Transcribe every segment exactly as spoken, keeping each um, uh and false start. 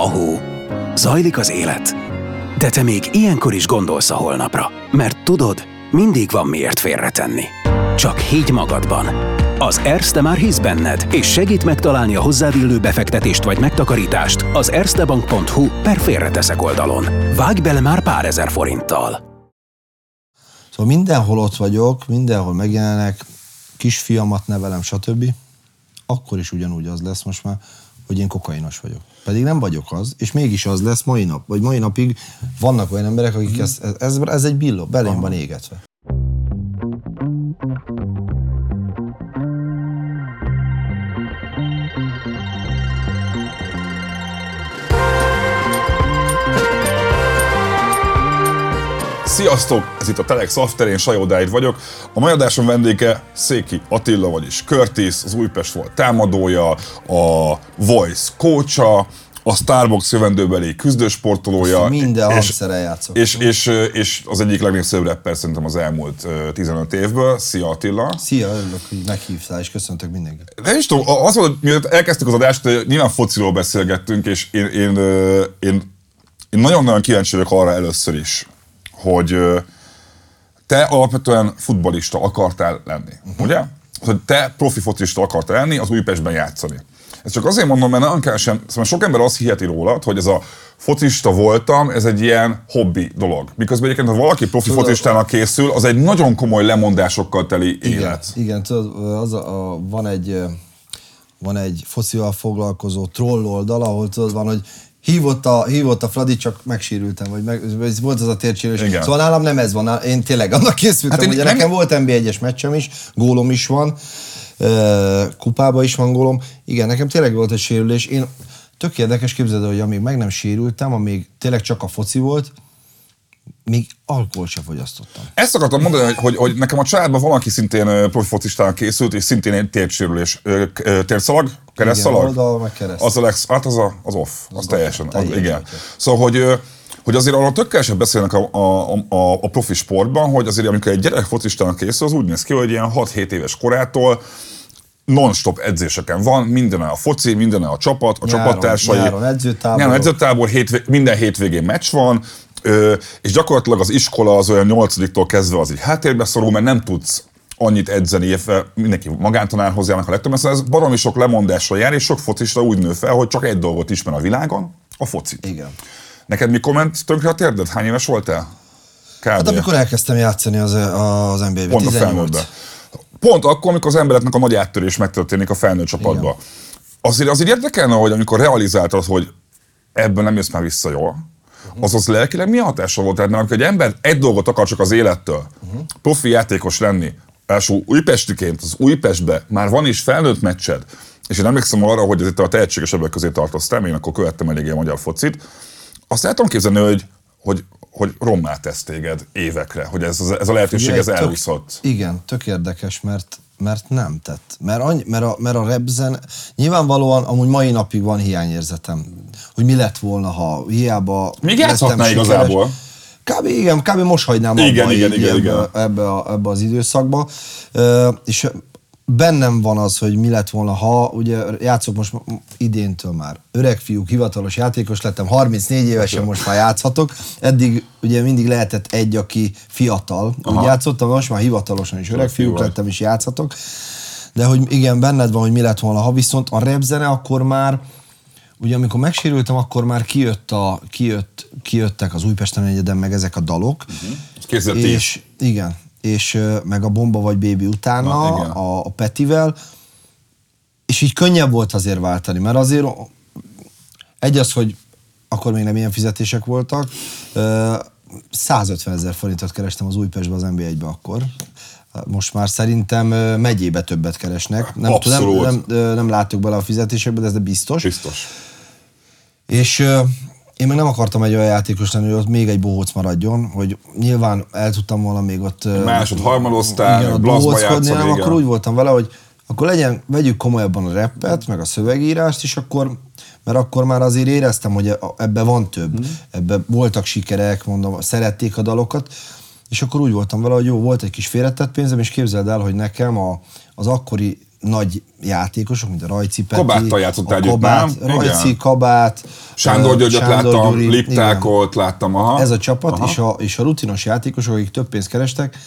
ha a hó. Zajlik az élet. De te még ilyenkor is gondolsz a holnapra, mert tudod, mindig van miért félretenni. Csak higgy magadban. Az Erste már hisz benned, és segít megtalálni a hozzáillő befektetést vagy megtakarítást az erstebank.hu per félreteszek oldalon. Vágj bele már pár ezer forinttal. Szóval mindenhol ott vagyok, mindenhol megjelenek, kisfiamat nevelem, stb. Akkor is ugyanúgy az lesz most már, hogy én kokainos vagyok. Pedig nem vagyok az, és mégis az lesz mai nap, vagy mai napig vannak olyan emberek, akik mm. ez, ez, ez egy billó, belém van égetve. Sziasztok! Ez itt a Telex After, én Sajó Dávid vagyok. A mai adásom vendége Széki Attila, vagyis Curtis, az Újpest volt támadója, a Voice coacha, a Starbucks jövendőbeli küzdősportolója. Minden hangszere játszok. És, és, és, és az egyik legnépszerűbb rapper szerintem az elmúlt tizenöt évből. Szia Attila! Szia, örülök, hogy meghívtál, és köszöntök mindenkit. Nem is tudom, az volt, hogy miért elkezdtük az adást, nyilván fociról beszélgettünk, és én, én, én, én nagyon-nagyon kíváncsi vagyok arra először is, hogy te alapvetően futballista akartál lenni, uh-huh. ugye? Hogy te profi focista akartál lenni, az Újpestben játszani. Ezt csak azért mondom, mert nagyon kevesen, szóval sok ember azt hiheti rólad, hogy ez a focista voltam, ez egy ilyen hobbi dolog. Miközben egyébként, ha valaki profi tudod, focistának készül, az egy nagyon komoly lemondásokkal teli igen, élet. Igen, tudod, az a, a, van egy, van egy focival foglalkozó troll oldal, ahol tudod, van, hogy Hívott a, hívott a Fradi, csak megsérültem, vagy meg, volt az a térsérülés. Szóval nálam nem ez van, én tényleg annak készültem, hát én, ugye nem... nekem volt en bé egyes meccsem is, gólom is van, kupában is van gólom. Igen, nekem tényleg volt egy sérülés. Én tök érdekes, képzeld, hogy amíg meg nem sérültem, amíg tényleg csak a foci volt, még alkohol sem fogyasztottam. Ezt akartam mondani, hogy, hogy, hogy nekem a családban valaki szintén profi focistának készült, és szintén egy térsérülés, térszalag, keresztszalag. Igen, oldal, meg kereszt. Az a lex, hát az, a, az off, az, az teljesen, az, teljesen, igen. Teljesen. Szóval, hogy, hogy azért arra tök kevesen beszélnek a, a, a, a profi sportban, hogy azért amikor egy gyerek focistának készül, az úgy néz ki, hogy ilyen hat-hét éves korától non-stop edzéseken van, minden a foci, minden a csapat, a nyáron, csapattársai. Nyáron edzőtábor. Nyáron edzőtábor, hétvég, minden hétvégén meccs van. Ö, és gyakorlatilag az iskola az olyan nyolcadiktól kezdve az így háttérbe szorul, mert nem tudsz annyit edzeni, évvel, mindenki magántanárhoz járnak a legtöbb, szóval ez baromi sok lemondásra jár, és sok focista úgy nő fel, hogy csak egy dolgot ismer a világon, a focit. Igen. Neked mikor ment tönkre a térded? Hány éves voltál? Kb. Hát amikor elkezdtem játszani az, az en bé ébe, pont tizennyolc. Pont akkor, amikor az embereknek a nagy áttörés megtörténik a felnőtt csapatba. Azért, azért érdekelne, hogy amikor realizáltad, hogy ebből nem jössz már vissza, jól? Uh-huh. Azaz lelkileg mi hatása volt? Tehát, mert amikor egy ember egy dolgot akar csak az élettől, uh-huh. profi játékos lenni, első újpestiként, az Újpestbe már van is felnőtt meccsed, és én emlékszem arra, hogy itt a tehetségesebbek közé tartoztam, én akkor követtem eléggé a magyar focit, azt el tudom képzelni, hogy, hogy, hogy rommá tesz téged évekre, hogy ez, ez a lehetőség ez elúszott. Igen, tök érdekes, mert, mert nem tett. Mert, any, mert, a, mert a rebzen nyilvánvalóan amúgy mai napig van hiányérzetem, hogy mi lett volna, ha hiába... Még játszhatná igazából? Kb. igen, kb. most hagynám igen, abba igen, igen, ebbe, ebbe, a, ebbe az időszakba. Uh, és bennem van az, hogy mi lett volna, ha ugye játszok most idéntől már. Öreg fiúk, hivatalos játékos lettem, harmincnégy évesen most már játszhatok. Eddig ugye mindig lehetett egy, aki fiatal. Aha. Úgy játszottam, most már hivatalosan is öreg fiúk lettem és játszhatok. De hogy igen, benned van, hogy mi lett volna, ha viszont a repzene akkor már ugye amikor megsérültem, akkor már kijött a, kijött, kijöttek az Újpesten Egyetem, meg ezek a dalok. Uh-huh. És igen, és meg a Bomba vagy Baby utána, na, a, a Petivel. És így könnyebb volt azért váltani, mert azért egy az, hogy akkor még nem ilyen fizetések voltak, százötven ezer forintot kerestem az Újpestbe, az en bé egybe akkor. Most már szerintem megyébe többet keresnek. Nem, tudom, nem, nem látjuk bele a fizetésekbe, de ez de biztos. Biztos. És euh, én még nem akartam egy olyan játékos lenni, hogy ott még egy bohóc maradjon, hogy nyilván el tudtam volna még ott... Másod harmadosztál, blazba játszani. Akkor úgy voltam vele, hogy akkor legyen, vegyük komolyabban a rappet, meg a szövegírást, és akkor, mert akkor már azért éreztem, hogy ebben van több. Hmm. Ebben voltak sikerek, mondom, szerették a dalokat. És akkor úgy voltam vele, hogy jó, volt egy kis félretett pénzem, és képzeld el, hogy nekem a, az akkori nagy játékosok, mint a Rajci Peti, Kabáttal játszottál a Kobát, együtt, nem? Rajci, igen. Kabát, Sándor Györgyöt láttam, Gyuri, Liptákot láttam, aha. Ez a csapat, aha. És, a, és a rutinos játékosok, akik több pénzt kerestek,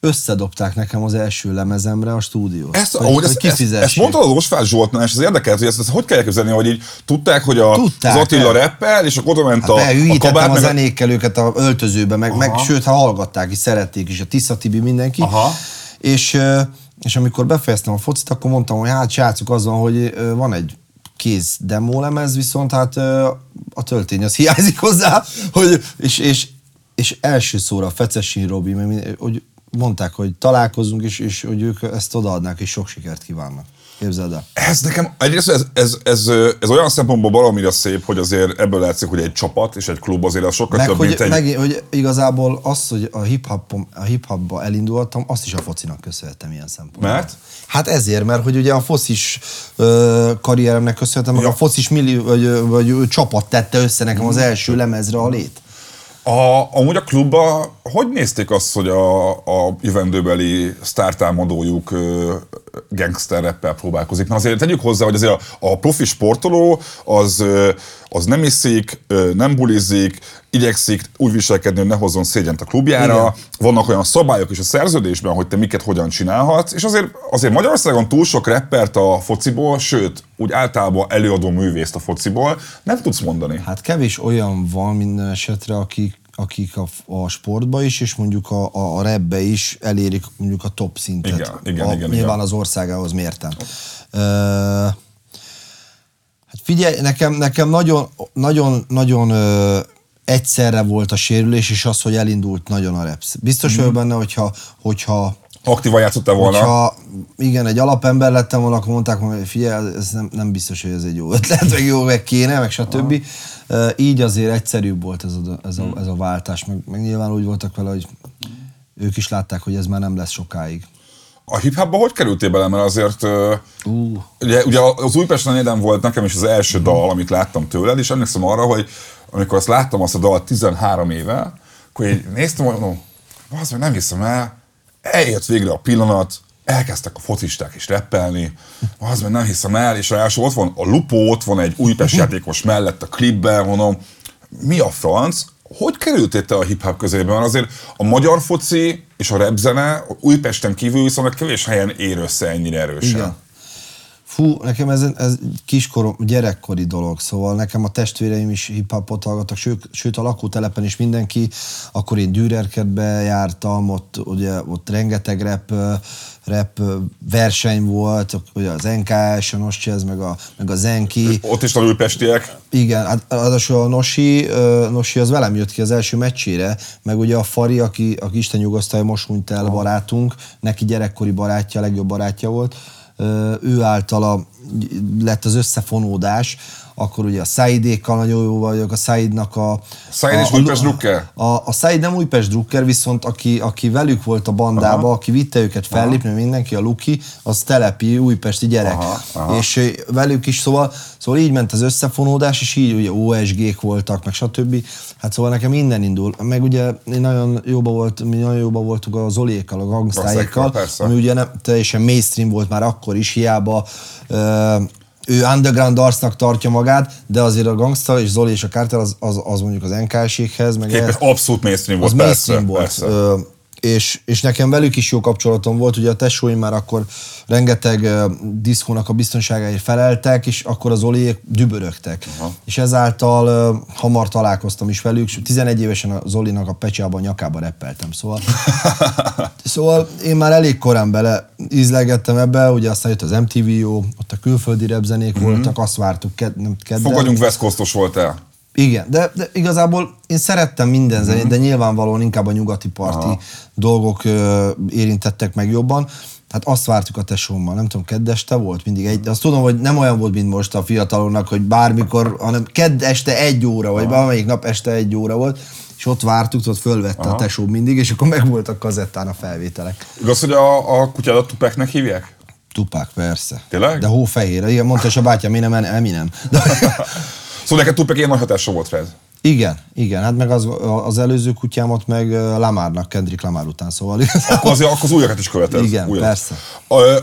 összedobták nekem az első lemezemre a stúdiót. Ezt, hogy, ahogy ezt, ezt, ezt mondtad az Osváth Zsoltnál, és ez érdekelt, hogy ezt, ezt hogy kell elképzelni, hogy így tudták, hogy a, tudták, az Attila rappel, és akkor oda ment hát a, a Kabát. A zenékkel őket a öltözőbe, meg, meg sőt, ha hallgatták is, szerették is, a Tisza Tibi, mindenki. Aha. És, és amikor befejeztem a focit, akkor mondtam, hogy hát srácok, az van, hogy van egy kész demo lemez, viszont hát a töltény az hiányzik hozzá, hogy, és, és, és első szóra a Fecesi Robi, hogy mondták, hogy találkozunk, és, és hogy ők ezt odaadnák, és sok sikert kívánnak. Képzeld el. Ez nekem, egyrészt ez, ez, ez, ez olyan szempontból valamire szép, hogy azért ebből látszik, hogy egy csapat és egy klub azért az sokkal meg több, hogy, mint egy... Meg, hogy igazából az, hogy a hip-hopba elindultam, azt is a focinak köszönhetem ilyen szempontból. Mert? Hát ezért, mert hogy ugye a focis karrieremnek köszönhetem, ja. Meg a focis milli, vagy, vagy csapat tette össze nekem az első lemezre a lét. A, amúgy a klubban hogy nézték azt, hogy a, a jövendőbeli sztártámadójuk gangster rappel próbálkozik? Na azért tegyük hozzá, hogy azért a, a profi sportoló az, az nem iszik, nem bulizik, igyekszik úgy viselkedni, hogy ne hozzon szégyent a klubjára. Igen. Vannak olyan szabályok is a szerződésben, hogy te miket hogyan csinálhatsz, és azért, azért Magyarországon túl sok rappert a fociból, sőt, úgy általában előadó művészt a fociból nem tudsz mondani. Hát kevés olyan van minden esetre, akik akik a, a sportba is, és mondjuk a, a, a rapbe is elérik mondjuk a top szintet. Igen, igen, a, igen, nyilván igen. Az országához mérten. Uh, hát figyelj, nekem, nekem nagyon, nagyon, nagyon uh, egyszerre volt a sérülés, és az, hogy elindult nagyon a rap. Biztos vagyok mm. benne, hogyha... hogyha aktívan játszottál volna. Hogyha, igen, egy alapember lettem volna, akkor mondták, hogy figyelj, ez nem, nem biztos, hogy ez egy jó ötlet, meg jó, meg kéne, meg stb. Ah. Így azért egyszerűbb volt ez a, ez a, ez a váltás, meg, meg nyilván úgy voltak vele, hogy ők is látták, hogy ez már nem lesz sokáig. A hip-hopba hogy kerültél bele? Mert azért uh. ugye, ugye az Újpesten Éden volt nekem is az első uh. dal, amit láttam tőled, és emlékszem arra, hogy amikor azt láttam azt a dal tizenhárom éve, akkor így néztem, hogy no, az meg nem hiszem el, eljött végre a pillanat, elkezdtek a focisták is rappelni, az meg nem hiszem el, és ráadásul ott van a Lupó, ott van egy újpesti játékos mellett a klipben, mondom, mi a franc, hogy kerültél te a hip-hop közében? Azért a magyar foci és a rap zene Újpesten kívül viszont kevés helyen ér össze ennyire erősen. Igen. Fú, nekem ez, ez kiskorom, gyerekkori dolog, szóval nekem a testvéreim is hip-hopot hallgattak, sőt, sőt a lakótelepen is mindenki, akkor én Dürerkertbe jártam, ott, ugye, ott rengeteg rap, rap verseny volt, ugye az en ká es, a Nosi, ez meg a, meg a Zenki. Ott is nagyon újpestiek. Igen, hát az a Nosi, Nosi az velem jött ki az első meccsére, meg ugye a Fari, aki, aki Isten nyugosztalja, most hunyt el barátunk, neki gyerekkori barátja, legjobb barátja volt, ő általa lett az összefonódás, akkor ugye a Saidékkal nagyon jó vagyok, a Saidnak a... Said is Újpest drukker? A, a Said nem Újpest drukker, viszont aki, aki velük volt a bandába, aha. Aki vitte őket fellépni, aha. Mindenki, a Luki, az telepi, újpesti gyerek. Aha, aha. És velük is, szóval, szóval így ment az összefonódás, és így ugye o es gék voltak, meg stb. Hát szóval nekem innen indul. Meg ugye nagyon jóba volt, mi nagyon jóba voltunk a Zoliékkal, a Gangstájékkal, ami ugye nem, teljesen mainstream volt már akkor is, hiába... Uh, ő underground arcnak tartja magát, de azért a Gangsta és Zoli és a Carter az, az, az mondjuk az en ká es-éghez, meg képes, el, abszolút mainstream volt, mainstream persze, volt. Persze. Ö, és, és nekem velük is jó kapcsolatom volt, ugye a tesóim már akkor rengeteg uh, diszkónak a biztonságáért feleltek, és akkor a Zoliék dübörögtek. Uh-huh. És ezáltal uh, hamar találkoztam is velük, tizenegy évesen a Zolinak a pecsába, a nyakába rappeltem, szóval... szóval én már elég korán bele ízlegettem ebbe, ugye aztán jött az em té vé o, ott a külföldi repzenék uh-huh. voltak, azt vártuk ked- nem, kedden. Fogadjunk, West Coast-os voltál. Igen, de, de igazából én szerettem minden zenét, mm. de nyilvánvalóan inkább a nyugati parti aha. dolgok ö, érintettek meg jobban. Hát azt vártuk a tesómmal, nem tudom, kedd este volt mindig egy, azt tudom, hogy nem olyan volt, mint most a fiataloknak, hogy bármikor, hanem kedd este egy óra, vagy valamelyik nap este egy óra volt, és ott vártuk, ott fölvette aha. a tesóm mindig, és akkor megvolt a kazettán a felvételek. Igaz, hogy a, a kutyádat Tupacnek hívják? Tupac, persze. Tényleg? De hófehér, igen, mondta is a bátyám, én nem, Eminem. De, szóval neked Tupac ilyen nagy hatása volt rád? Igen, igen, hát meg az, az előző kutyámat meg Lamarnak, Kendrick Lamar után, szóval... Akkor azért akkor az újakat is követed. Igen, újat. Persze.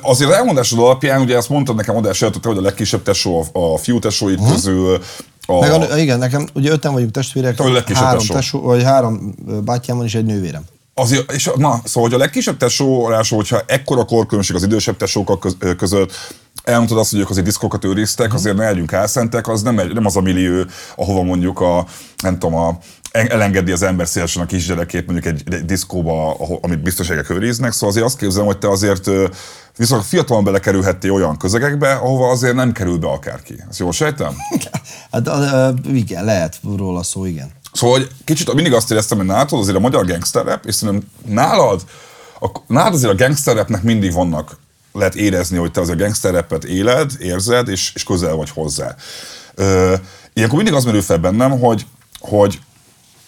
Azért elmondásod alapján, ugye azt mondtad nekem adás előtt, hogy a legkisebb tesó a fiú tesóid uh-huh. közül... A... Meg a, igen, nekem ugye öten vagyunk testvérek, három, tesó. Tesó, vagy három bátyám van és egy nővérem. Azért, és, na, szóval hogy a legkisebb tesórása, hogyha ekkora korkülönbség az idősebb tesókkal között, elmondtad azt, hogy ők azért diszkokat őriztek, mm. azért ne legyünk álszentek, az nem, egy, nem az a millió, ahova mondjuk a, nem tudom, a, elengedi az ember szélesen a kisgyerekét mondjuk egy, egy diszkóba, ahol, amit biztonságek őriznek, szóval azért azt képzelem, hogy te azért viszont fiatalon belekerülhettél olyan közegekbe, ahova azért nem kerül be akárki. Ezt jól sejtem? Hát igen, lehet róla szó, igen. Szóval hogy kicsit mindig azt éreztem, hogy nálad azért a magyar gangster rap, és szerintem nálad, a, nálad azért a gangster rapnek mindig vannak, lehet érezni, hogy te azért a gangster rapet éled, érzed, és, és közel vagy hozzá. Ö, ilyenkor mindig az merül fel bennem, hogy, hogy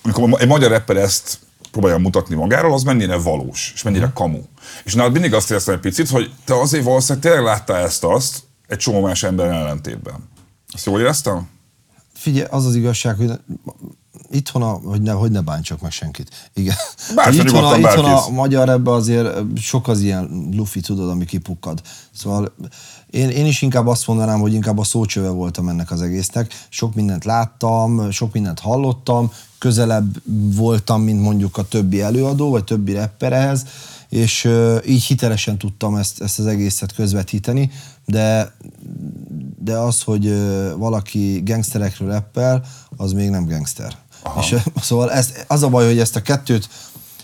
amikor egy magyar rapper ezt próbálja mutatni magáról, az mennyire valós, és mennyire kamu. És nálad mindig azt éreztem egy picit, hogy te azért valószínűleg tényleg láttál ezt-azt egy csomó más ember ellentétben. Ezt jól éreztem? Figyelj, az az igazság, hogy... Itthon a, hogy ne, hogy ne bántsak meg senkit. Igen. Itthon a, itthon a magyar ebben azért sok az ilyen lufi, tudod, ami kipukkad. Szóval én, én is inkább azt mondanám, hogy inkább a szócsöve voltam ennek az egésznek. Sok mindent láttam, sok mindent hallottam, közelebb voltam, mint mondjuk a többi előadó, vagy többi rapperehez, és így hitelesen tudtam ezt, ezt az egészet közvetíteni, de, de az, hogy valaki gangsterekről rappel, az még nem gangster. És, szóval ez, az a baj, hogy ezt a kettőt,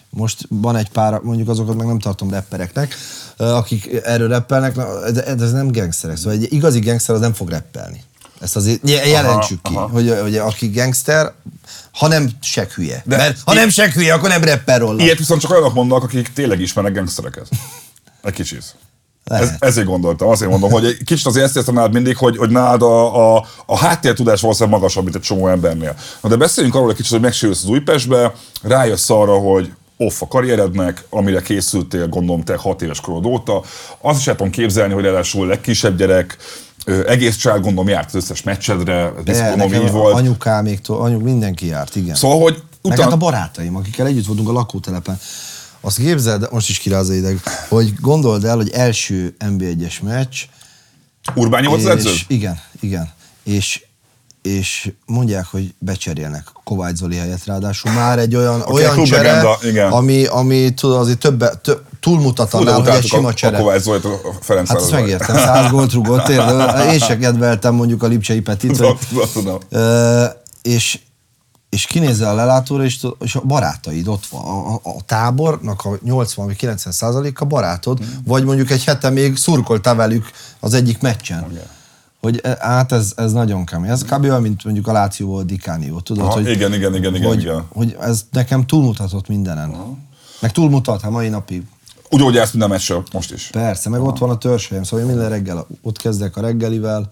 most van egy pár, mondjuk azokat meg nem tartom rappereknek, akik erről rappelnek, de ez nem gangsterek. Szóval egy igazi gangster az nem fog rappelni. Ezt azért jelentsük aha, ki, aha. Hogy, hogy aki gangster, ha nem seg hülye. De mert ha nem seg hülye, akkor nem rappel róla. Ilyet viszont csak olyanok mondanak, akik tényleg ismernek gangstereket. Egy kicsit. Ez, ezért gondoltam, azért mondom, hogy egy kicsit azért ezt értem nálad mindig, hogy, hogy nálad a, a, a háttértudás valószínűleg magasabb, mint egy csomó embernél. Na de beszéljünk arról egy kicsit, hogy megsérülsz az Újpestbe, rájössz arra, hogy off a karrierednek, amire készültél, gondolom te hat éves korod óta. Azt is el tudom képzelni, hogy ráadásul legkisebb gyerek, egész család gondolom járt az összes meccsedre, diszkonom így volt. Anyukáméktól, anyuk, mindenki járt, igen. Szóval, hogy utána... Meg hát a barátaim, akikkel együtt voltunk a lakótelepen. Azt képzeld, most is kiráz az ideg, hogy gondold el, hogy első en bé egyes meccs. Urbányi volt az edző? Igen, igen. És, és mondják, hogy becserélnek Kovács Zoli helyett, ráadásul már egy olyan, okay, olyan csere, legenda, ami, ami tudod, azért többe, több, túlmutatanál, hogy egy sima csere. A Kovács Zolit a Ferenc hát ezt megértem, száz gólt rúgott, érde, én se kedveltem mondjuk a Lipcsei Petit. Tudom, hogy, tudom. És... és kinézel a lelátóra, és, és a barátaid ott van. A, a, a tábornak a nyolcvan-kilencven százaléka barátod, mm. vagy mondjuk egy hete még szurkoltál velük az egyik meccsen. Okay. Hogy hát ez, ez nagyon kemény. Ez kb. Olyan, mint mondjuk a Lációval a Dikánió, tudod? Aha, hogy, igen, igen, igen, igen, hogy, igen. Hogy ez nekem túlmutatott mindenen. Aha. Meg túlmutat, hát mai napig. Úgy, ahogy ezt minden meccsel most is. Persze, meg aha. ott van a törzshelyem, szóval minden reggel ott kezdek a reggelivel,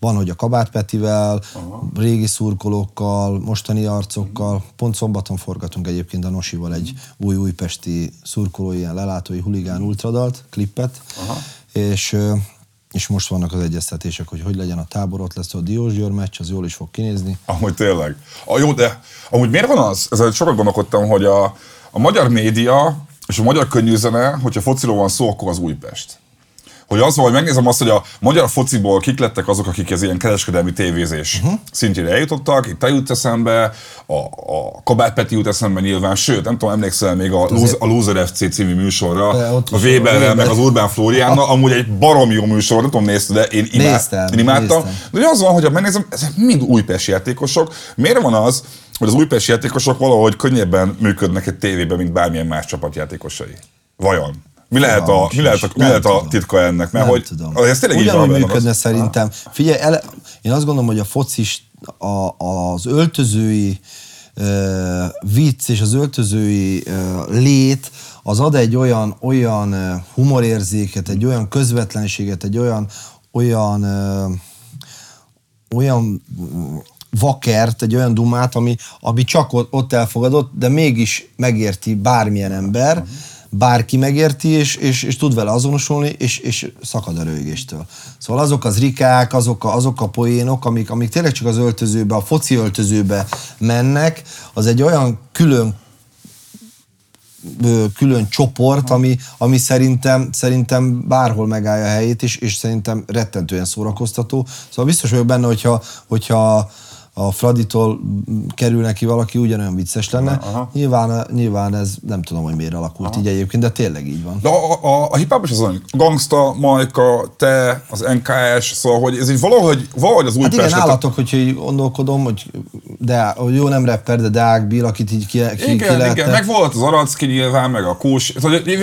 van, hogy a Kabát Petivel, aha. régi szurkolókkal, mostani arcokkal. Pont szombaton forgatunk egyébként a Nosival egy új újpesti szurkolói, ilyen lelátói huligán ultradalt, klippet. Aha. És, és most vannak az egyeztetések, hogy hogy legyen a tábor, ott lesz a Diósgyőr meccs, az jól is fog kinézni. Amúgy tényleg. A, jó, de amúgy miért van az? Ezzel sokat gondolkodtam, hogy a, a magyar média és a magyar könnyűzene, hogyha fociról van szó, akkor az Újpest. Hogy az van, hogy megnézem azt, hogy a magyar fociból kik lettek azok, akik az ilyen kereskedelmi tévézés uh-huh. szintjére eljutottak, itt te jut eszembe, a, a Kabát Peti jut eszembe nyilván, sőt, nem tudom, emlékszel még a, Luz, a Loser ef cé című műsorra, a Weberrel, meg az Urbán Flóriánnal, amúgy egy barom jó műsor, nem tudom, nézted, de én, imád, néztem, én imádtam. Néztem. De az van, hogy ha megnézem, ezek mind újpesti játékosok, miért van az, hogy az újpesti játékosok valahogy könnyebben működnek egy tévében, mint bármilyen más csapatjátékosai? Vajon? Mi lehet, ja, a, mi lehet, a, mi lehet a titka ennek? Mert nem hogy, tudom. Ugyanúgy működne az... szerintem. Figyelj, ele, én azt gondolom, hogy a focis, a, az öltözői uh, vicc és az öltözői uh, lét, az ad egy olyan, olyan humorérzéket, egy olyan közvetlenséget, egy olyan, olyan, uh, olyan vakert, egy olyan dumát, ami, ami csak ott elfogadott, de mégis megérti bármilyen ember, bárki megérti, és, és, és tud vele azonosulni, és, és szakad a röhögéstől. Szóval azok az rikák, azok a, azok a poénok, amik, amik tényleg csak az öltözőbe, a foci öltözőbe mennek, az egy olyan külön külön csoport, ami, ami szerintem, szerintem bárhol megállja a helyét, és, és szerintem rettentően szórakoztató. Szóval biztos vagyok benne, hogyha, hogyha a Fraditól kerül neki valaki, ugyanolyan vicces lenne. Nyilván, nyilván ez nem tudom, hogy miért alakult aha. így egyébként, de tényleg így van. De a, a, a hip-hop is az olyan, Gangsta, Majka, te, az en ká es, szóval, hogy ez így valahogy, valahogy az új hát igen, Pestet. Állatok, hogyha így gondolkodom, hogy de, jó nem rapper, de Deák Bill, akit így ki, ki, igen, ki lehetett. Igen, meg volt az Aracki nyilván, meg a Kós,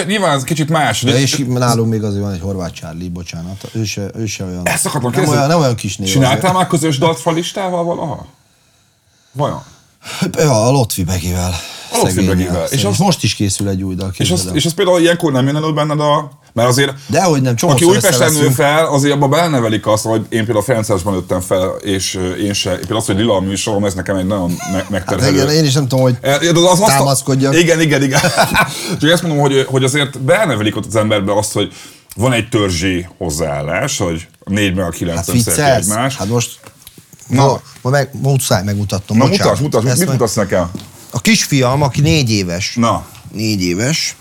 nyilván ez kicsit más. De és nálunk még azért van egy Horváth Csárli, bocsánat, ő se, ő se olyan, nem olyan, nem olyan kis név. Csináltál már közös dalfalistával valaha? Vajon? Ja, a Lotfi Begivel. A Lotfi Begivel. És az, most is készül egy új dal. És az, és az például ilyenkor nem jön elő benned a... Mert azért, dehogy nem, aki Újpesten nő fel, azért abban belenevelik azt, hogy én például a Ferencvárosban nőttem fel, és én se. Például az, hogy lila a műsorom, ez nekem egy nagyon me- megterhelő. Hát igen, én is nem tudom, hogy az támaszkodjak. Azt, igen, igen, igen. Csak ezt mondom, hogy, hogy azért belenevelik ott az emberbe azt, hogy van egy törzsi hozzáállás, hogy négy meg a kilenc-szer egymás. Hát most... Na, ma meg, muszáj megmutatnom, na, bocsánat. Mutasd, mutasd, mit mutatsz nekem? A kisfiam, aki négy éves. Na. Négy éves.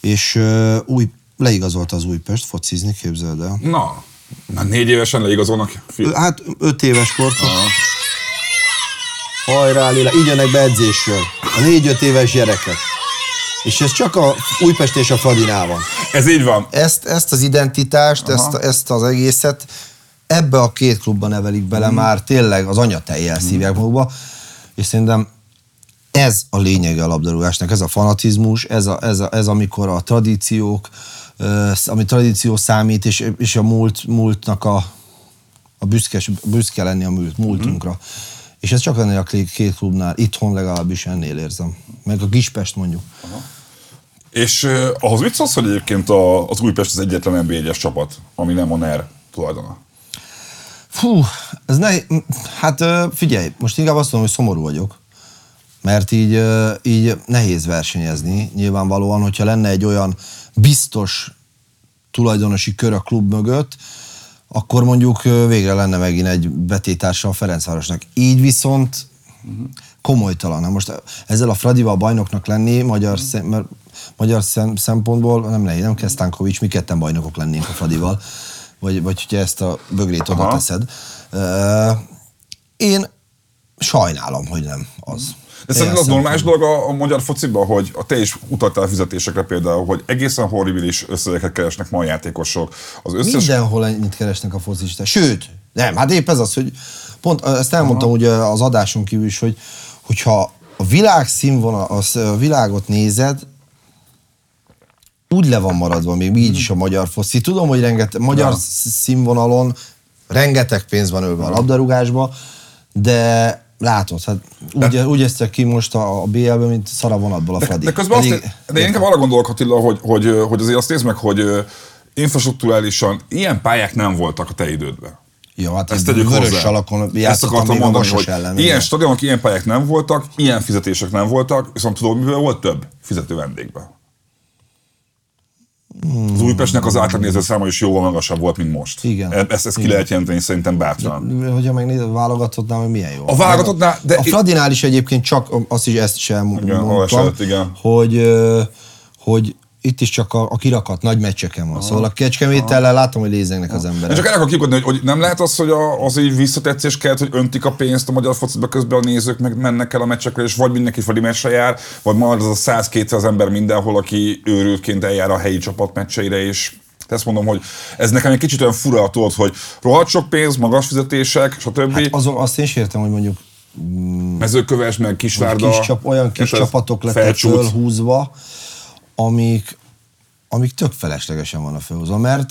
És uh, új, leigazolta az Újpest focizni, képzeld el. Na, na négy évesen leigazolnak? Fiam. Hát öt éves kortól. Hajrá, Lila, így jönnek be edzésről. A négy-öt éves gyerekek. És ez csak a Újpest és a Fradinál van. Ez így van. Ezt, ezt az identitást, ezt, ezt az egészet... Ebbe a két klubba nevelik bele mm. már, tényleg az anyatejjel mm. szívják magukba, és szerintem ez a lényege a labdarúgásnak, ez a fanatizmus, ez, a, ez, a, ez amikor a tradíciók, ami tradíció számít, és, és a múlt, múltnak a, a büszkes, büszke lenni a múlt, múltunkra. Mm. És ez csak ennél a két klubnál, itthon legalábbis ennél érzem, meg a Kispest mondjuk. Aha. És eh, ahhoz mit szólsz, hogy egyébként a, az Újpest az egyetlen en bé egyes csapat, ami nem a NER tulajdona? Fú, ez ne... Hát figyelj, most inkább azt mondom, hogy szomorú vagyok. Mert így, így nehéz versenyezni. Nyilvánvalóan, hogyha lenne egy olyan biztos tulajdonosi kör a klub mögött, akkor mondjuk végre lenne megint egy betétársa a Ferencvárosnak. Így viszont komolytalan. Most ezzel a Fradival bajnoknak lenni, magyar, szem, mert magyar szem, szempontból nem nehéz, nem kell Stankovics, mi ketten bajnokok lennénk a Fradival. Vagy, vagy hogyha ezt a bögrét oda teszed. Uh, én sajnálom, hogy nem az. De szerintem az normális dolog a, a magyar fociban, hogy a te is utaltál fizetésekre például, hogy egészen horribilis összegeket keresnek ma a játékosok. Az összes... Mindenhol ennyit keresnek a focisták. Sőt, nem, hát épp ez az, hogy pont ezt elmondtam ugye az adáson kívül is, hogy hogyha a világ színvonal, a világot nézed, úgy le van maradva még így is a magyar foci. Tudom, hogy rengeteg, magyar ja. színvonalon rengeteg pénz van ölve a labdarúgásba, de látod, hát úgy, úgy eztek ki most a, a bé el-ben, mint szara vonatból a Fradi. De, de, Pedig, azt, de én inkább arra gondolok, Attila, hogy, hogy, hogy azért azt nézd meg, hogy infrastruktúrálisan ilyen pályák nem voltak a te idődben. Jó, hát ezt tegyük hozzá. Ezt akartam mondani, hogy ellen, ilyen stadionok, ilyen pályák nem voltak, ilyen fizetések nem voltak, viszont tudom, mivel volt több fizető vendégben. Az Újpestnek az átlagnéző száma is jóval magasabb volt, mint most. Igen. Ezt, ezt ki igen. lehet jelenteni szerintem bátran. De, hogyha megnézed, a válogatottnál, hogy milyen jó. A válogatottnál... De a Fradinál is egyébként csak, azt is ezt sem mondtam, eset, igen. Hogy, hogy itt is csak a, a kirakat nagy meccseken van. Aha. Szóval a kecskemétellel látom, hogy lézegnek az emberek. Én csak el akarok kikodni, hogy nem lehet az, hogy az így visszatetszés kellett, hogy öntik a pénzt a magyar fociba, közben a nézők meg mennek el a meccsekre, és vagy mindenki Fradi meccsre jár, vagy majd az a száz-kétszáz ember mindenhol, aki őrültként eljár a helyi csapat meccseire, és ezt mondom, hogy ez nekem egy kicsit olyan fura, tudod, hogy rohadt sok pénz, magas fizetések, stb. Hát azon azt én is értem, hogy mondjuk Mezőköves, meg Kisvárda, kis csap, olyan kis csapatok lettek fölhúzva, amik, amik tök feleslegesen vannak fölhozva, mert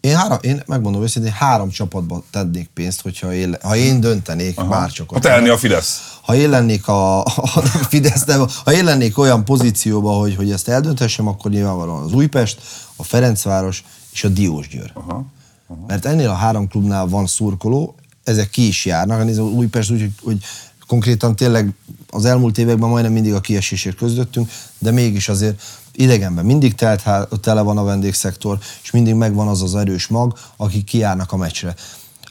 én, három, én megmondom őszintén, három csapatba tennék pénzt, hogyha én, ha én döntenék aha. bárcsokot. Ha te lennél a Fidesz. Ha én lennék a, a Fidesz, de, ha én lennék olyan pozícióban, hogy, hogy ezt eldönthessem, akkor nyilvánvalóan az Újpest, a Ferencváros és a Diósgyőr. Aha. Aha. Mert ennél a három klubnál van szurkoló, ezek ki is járnak. Nézd, az Újpest úgy, hogy konkrétan tényleg az elmúlt években majdnem mindig a kiesésért küzdöttünk, de mégis azért idegenben mindig telt, tele van a vendégszektor, és mindig megvan az az erős mag, akik kijárnak a meccsre.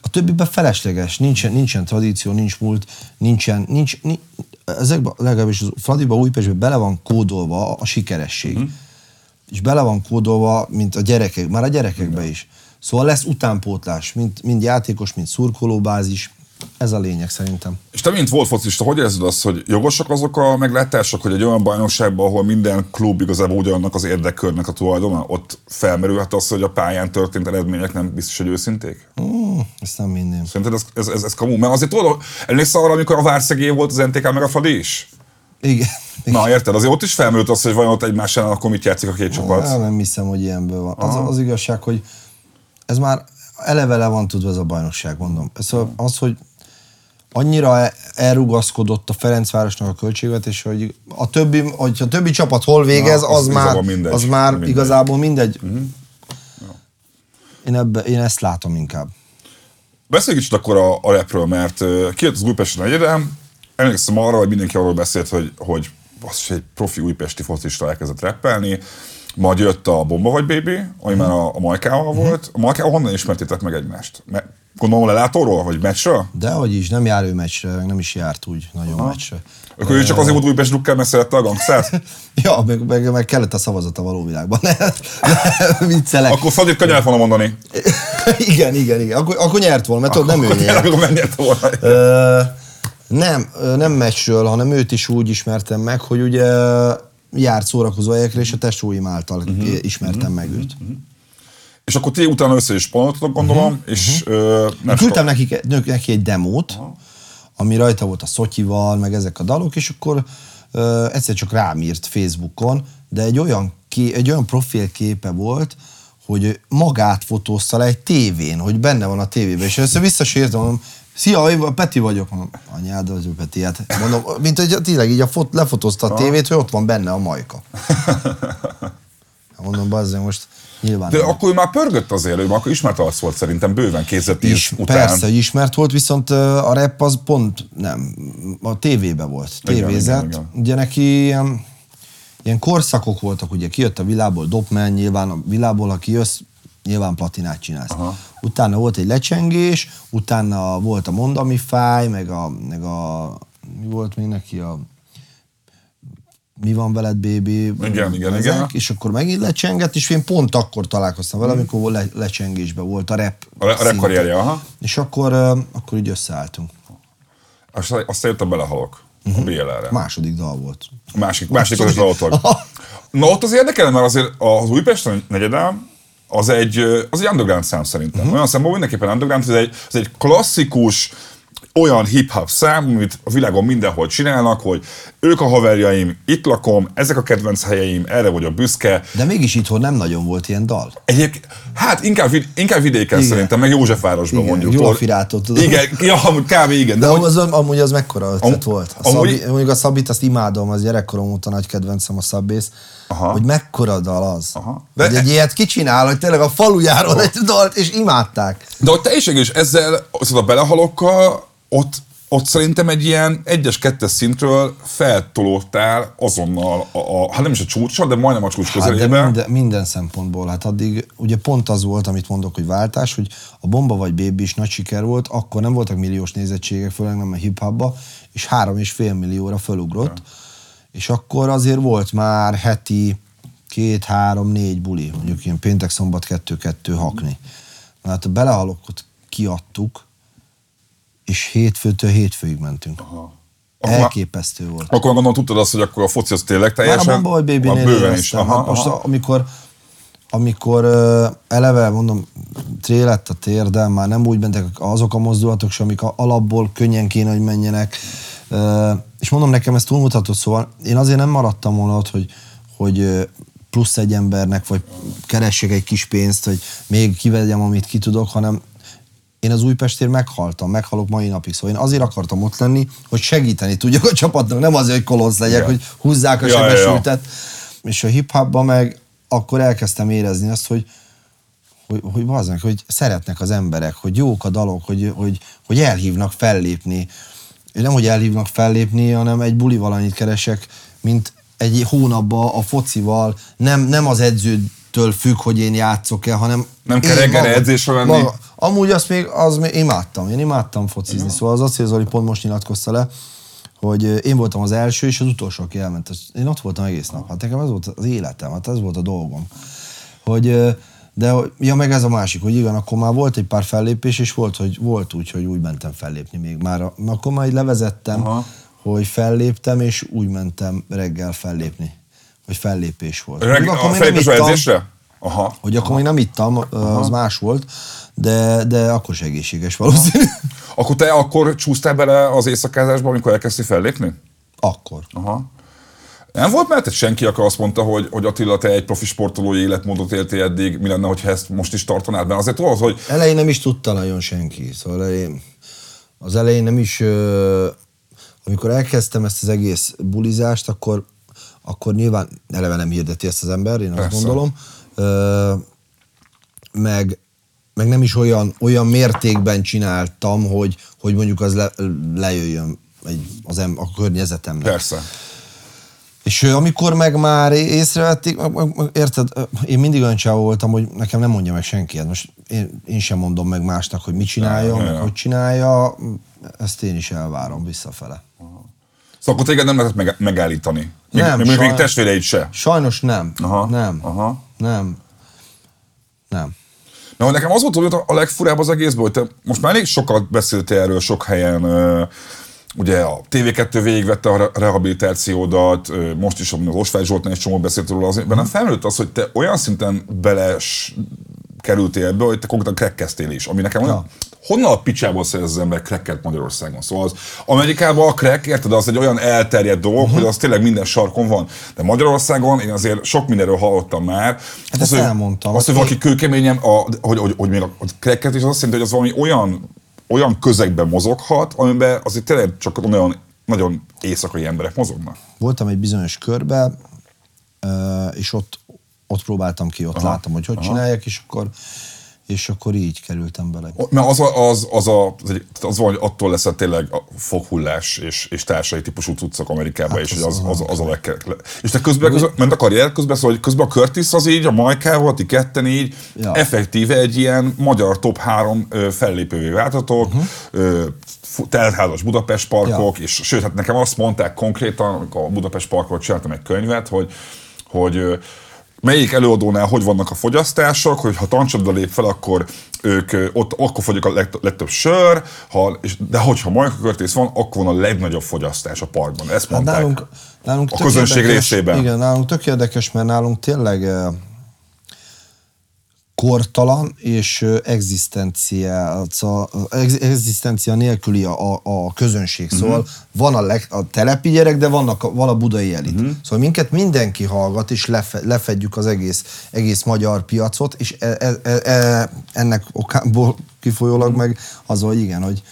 A többiben felesleges, nincsen, nincsen tradíció, nincs múlt, nincsen, nincs, nincs ezekben, legalábbis az Fradiba, Újpestben bele van kódolva a sikeresség. Mm. És bele van kódolva, mint a gyerekek, már a gyerekekbe is. Szóval lesz utánpótlás, mint, mint játékos, mint szurkolóbázis. Ez a lényeg szerintem. És te, mint volt focista, hogy érzed azt, hogy jogosak azok a meglátások, hogy egy olyan bajnokságban, ahol minden klub igazából ugyanannak az érdekkörnek a tulajdona, ott felmerülhet az, hogy a pályán történt eredmények nem biztos, hogy őszinték? Mm, ezt nem minden. Szerinted ez, ez, ez, ez kamu? Mert azért tudod, emlékszel arra, amikor a Várszegély volt az en té ká meg a Fradi is? Igen. Na érted, azért ott is felmerült az, hogy vajon ott egymással akkor mit játszik a két csapat? Nem, nem hiszem, hogy ilyenből van. Az, az igazság, hogy ez már eleve le van tudva ez a bajnokság, mondom. Szóval az, hogy annyira elrugaszkodott a Ferencvárosnak a költségvetés, hogy a többi, hogy a többi csapat hol végez, az, az már, mindegy, az már mindegy. Igazából mindegy. Uh-huh. Én, ebbe, én ezt látom inkább. Beszéljük kicsit akkor a, a repről, mert uh, kijött az Újpesten egyedem, emlékszem arra, hogy mindenki arról beszélt, hogy, hogy az egy profi újpesti focista elkezdett rappelni, majd jött a Bomba vagy Baby, ami már a, a Majkával volt. A Majkával honnan ismertétek meg egymást? Mert gondolom lelátóról, vagy meccsről? Dehogy is, nem jár ő meccsre, meg nem is járt úgy nagyon meccsre. Akkor ő csak azért volt Újpest drukker, mert szerette a gangszert? Ja, meg, meg, meg kellett a szavazat a való világban. Viccelek. Akkor Fradit kell nyert volna mondani. Igen, igen, igen. Akkor, akkor nyert volna, mert akkor, ott nem ő nyert. Akkor megnyert volna. Nem, nem meccsről, hanem őt is úgy ismertem meg, hogy ugye járt szórakozó helyekre, és a tesóim által uh-huh. ismertem uh-huh. meg őt. Uh-huh. És akkor ti utána össze is spannoltatok, gondolom, uh-huh. és... Uh, nem küldtem nekik, neki egy demót, uh-huh. ami rajta volt a Szotyival, meg ezek a dalok, és akkor uh, egyszer csak rám írt Facebookon, de egy olyan, ké, egy olyan profilképe volt, hogy magát fotózta le egy tévén, hogy benne van a tévében, és először visszasértem, mondom, szia, én Peti vagyok. Mondom, anyád vagy Peti, hát mondom, mint hogy tényleg így a fot, lefotózta a tévét, hogy ott van benne a Majka. Mondom, bazzeg, most nyilván... De nem. Akkor ő már pörgött azért, ő már akkor ismert arc volt szerintem, bőven kétezertíz Is, után. Persze, hogy ismert volt, viszont a rap az pont nem, a tévében volt, tévézett. Igen, igen, igen. Ugye neki ilyen, ilyen korszakok voltak, ugye kijött a világból Dopman, nyilván a világból, aki jössz, nyilván platinát csinálsz. Aha. Utána volt egy lecsengés, utána volt a Mondd, ami fáj, meg a, meg a... Mi volt még neki a... Mi van veled, baby? Igen, igen, ezek, igen. És akkor megint lecsengett, és én pont akkor találkoztam vele, amikor le, lecsengésben volt a rap. A, a rap karrierje, aha. És akkor, akkor így összeálltunk. Aztán, aztán jött a Belehalok, uh-huh. a bé el er-re. Második dal volt. Másik, második az dalotag. Na ott az érdekel, mert azért az Újpesten negyedem, Az egy, az egy underground szám szerintem. Uh-huh. Olyan szempontból mindenképpen underground, ez egy, ez egy klasszikus, olyan hip-hop szám, amit a világon mindenhol csinálnak, hogy ők a haverjaim, itt lakom, ezek a kedvenc helyeim, erre vagyok büszke. De mégis itthon nem nagyon volt ilyen dal. Egyébként, hát inkább, inkább vidéken igen. szerintem, meg Józsefvárosban igen, mondjuk. Gyulafirától tudom. Igen, ja, kb. Igen. De, de hogy... az, amúgy az mekkora ötlet Am... volt. A amúgy... Szabi, mondjuk a Szabit, azt imádom, az gyerekkorom óta nagy kedvencem a Szabész. Aha. Hogy mekkora dal az. Aha. De hogy egy e... ilyet kicsinál, hogy tényleg a falujáról oh. egy dalt, és imádták. De hogy teljesen is ezzel, szóval a Belehalokkal, Ott, ott szerintem egy ilyen egyes-kettes szintről feltolódtál azonnal, a, a, hát nem is a csúcsra, de majdnem a csúcs közelében. Hát minden, minden szempontból. Hát addig ugye pont az volt, amit mondok, hogy váltás, hogy a Bomba vagy Baby is nagy siker volt, akkor nem voltak milliós nézettségek, főleg nem a hip-hopba, és három és fél millióra felugrott. De. És akkor azért volt már heti két, három, négy buli, mondjuk ilyen péntek, szombat, kettő-kettő hakni. Na hát a Belehalokot kiadtuk, és hétfőtől hétfőig mentünk. Aha. Elképesztő volt. Akkor gondolom tudtad azt, hogy akkor a foci az tényleg teljesen... Már a Bomba vagy Babynél éreztem. Hát most aha. amikor, amikor eleve, mondom, tré lett a térdem, már nem úgy mentek azok a mozdulatok sem, amik alapból könnyen kéne, hogy menjenek. És mondom, nekem ez túlmutatott, szóval én azért nem maradtam volna ott, hogy, hogy plusz egy embernek, vagy keressek egy kis pénzt, hogy még kivegyem, amit ki tudok, hanem én az Újpestért meghaltam, meghalok mai napig, szóval én azért akartam ott lenni, hogy segíteni tudjak a csapatnak, nem azért, hogy kolonc legyek, ja. hogy húzzák a ja, sebesültet. Ja, ja. És a hip-hopban meg akkor elkezdtem érezni azt, hogy hogy, hogy, hogy szeretnek az emberek, hogy jók a dalok, hogy, hogy, hogy elhívnak fellépni. én nem hogy elhívnak fellépni, hanem egy bulival annyit keresek, mint egy hónapban a focival, nem, nem az edzőtől függ, hogy én játszok-e, hanem... Nem kell reggelre edzésre venni? Maga. Amúgy azt még, az még imádtam, én imádtam focizni, ja. Szóval az Acél Zoli pont most nyilatkozta le, hogy én voltam az első és az utolsó, aki elment. Én ott voltam egész nap, hát nekem ez volt az életem, hát ez volt a dolgom. Hogy, de ja, meg ez a másik, hogy igen, akkor már volt egy pár fellépés, és volt, hogy, volt úgy, hogy úgy mentem fellépni még. Már, akkor már így levezettem, aha, hogy felléptem, és úgy mentem reggel fellépni, hogy fellépés volt. Reg- Még akkor a fellépés edzésre? Aha. Hogy akkor aha, még nem ittam, az aha, más volt, de, de akkor is egészséges valószínű. Akkor te akkor csúsztál bele az éjszakázásba, amikor elkezdtél fellépni? Akkor. Aha. Nem volt mellett senki, aki azt mondta, hogy, hogy Attila, te egy profi sportolói életmódot éltél eddig, mi lenne, hogyha ezt most is tartanád benne? Azért az, hogy... Elején nem is tudta nagyon senki, szóval elején, az elején nem is... Ö... Amikor elkezdtem ezt az egész bulizást, akkor, akkor nyilván eleve nem hirdeti ezt az ember, én azt persze, gondolom. Ö, meg, meg nem is olyan, olyan mértékben csináltam, hogy, hogy mondjuk az le, lejöjjön egy, az em, a környezetemnek. Persze. És amikor meg már észrevették, érted, én mindig olyan csávó voltam, hogy nekem nem mondja meg senki. Most én, én sem mondom meg másnak, hogy mit csinálja, ja, ja, ja, hogy csinálja, ezt én is elvárom visszafele. Szóval akkor téged nem lehetett megállítani? Még, nem, még, még testvéreid se? Sajnos nem. Aha, nem. Aha. Nem. Nem. Na, nekem az volt, hogy a legfurább az egészben, hogy te most már elég sokat beszéltél erről sok helyen. Ugye a té vé kettő végigvette a rehabilitációdat, most is az Osvágy Zsoltnál is csomó beszélt róla, azért bennem felmerült az, hogy te olyan szinten bele kerültél ebbe, hogy te konkrétan krekkeztél is, ami nekem ja, olyan... Honnan a picsából szerez az ember cracket Magyarországon? Szóval az Amerikában a crack, érted, az egy olyan elterjedt dolog, uh-huh, hogy az tényleg minden sarkon van. De Magyarországon én azért sok mindenről hallottam már. Hát azt, elmondtam. Azt, hogy valaki kőkeményen, a, hogy, hogy, hogy még a cracket is, az azt jelenti, hogy az valami olyan, olyan közegben mozoghat, amiben azért tényleg csak olyan nagyon éjszakai emberek mozognak. Voltam egy bizonyos körbe, és ott, ott próbáltam ki, ott aha, láttam, hogy hogy aha, csinálják, és akkor... és akkor így kerültem bele. Mert az, a, az, az, a, az van, hogy attól lesz tényleg a foghullás és, és társai típusú cuccok Amerikában, hát és az, az, az, az a legkerül. És te közben, közben ment a karrier közben, szóval hogy közben a Curtis az így, a Majkával, ti ketten így, ja, effektíve egy ilyen magyar top három fellépővé váltatok, uh-huh, teltházas Budapest parkok, ja, és sőt, hát nekem azt mondták konkrétan, amikor a Budapest parkról csináltam egy könyvet, hogy, hogy melyik előadónál hogy vannak a fogyasztások, hogy ha tancsapda lép fel, akkor ők ott akkor fogyik a leg, legtöbb sör, ha, de hogyha Majka Curtis van, akkor van a legnagyobb fogyasztás a parkban. Ezt mondták. Hát nálunk, nálunk a közönség érdekes, részében. Igen, nálunk tök érdekes, mert nálunk tényleg eh, kortalan és eh, egzisztencia, ex, egzisztencia nélküli a, a, a közönség. Szóval mm-hmm, van a, leg, a telepi gyerek, de vannak a, van a budai elit. Mm-hmm. Szóval minket mindenki hallgat, és lefe, lefedjük az egész, egész magyar piacot, és e, e, e, ennek okából kifolyólag meg az, hogy igen, hogy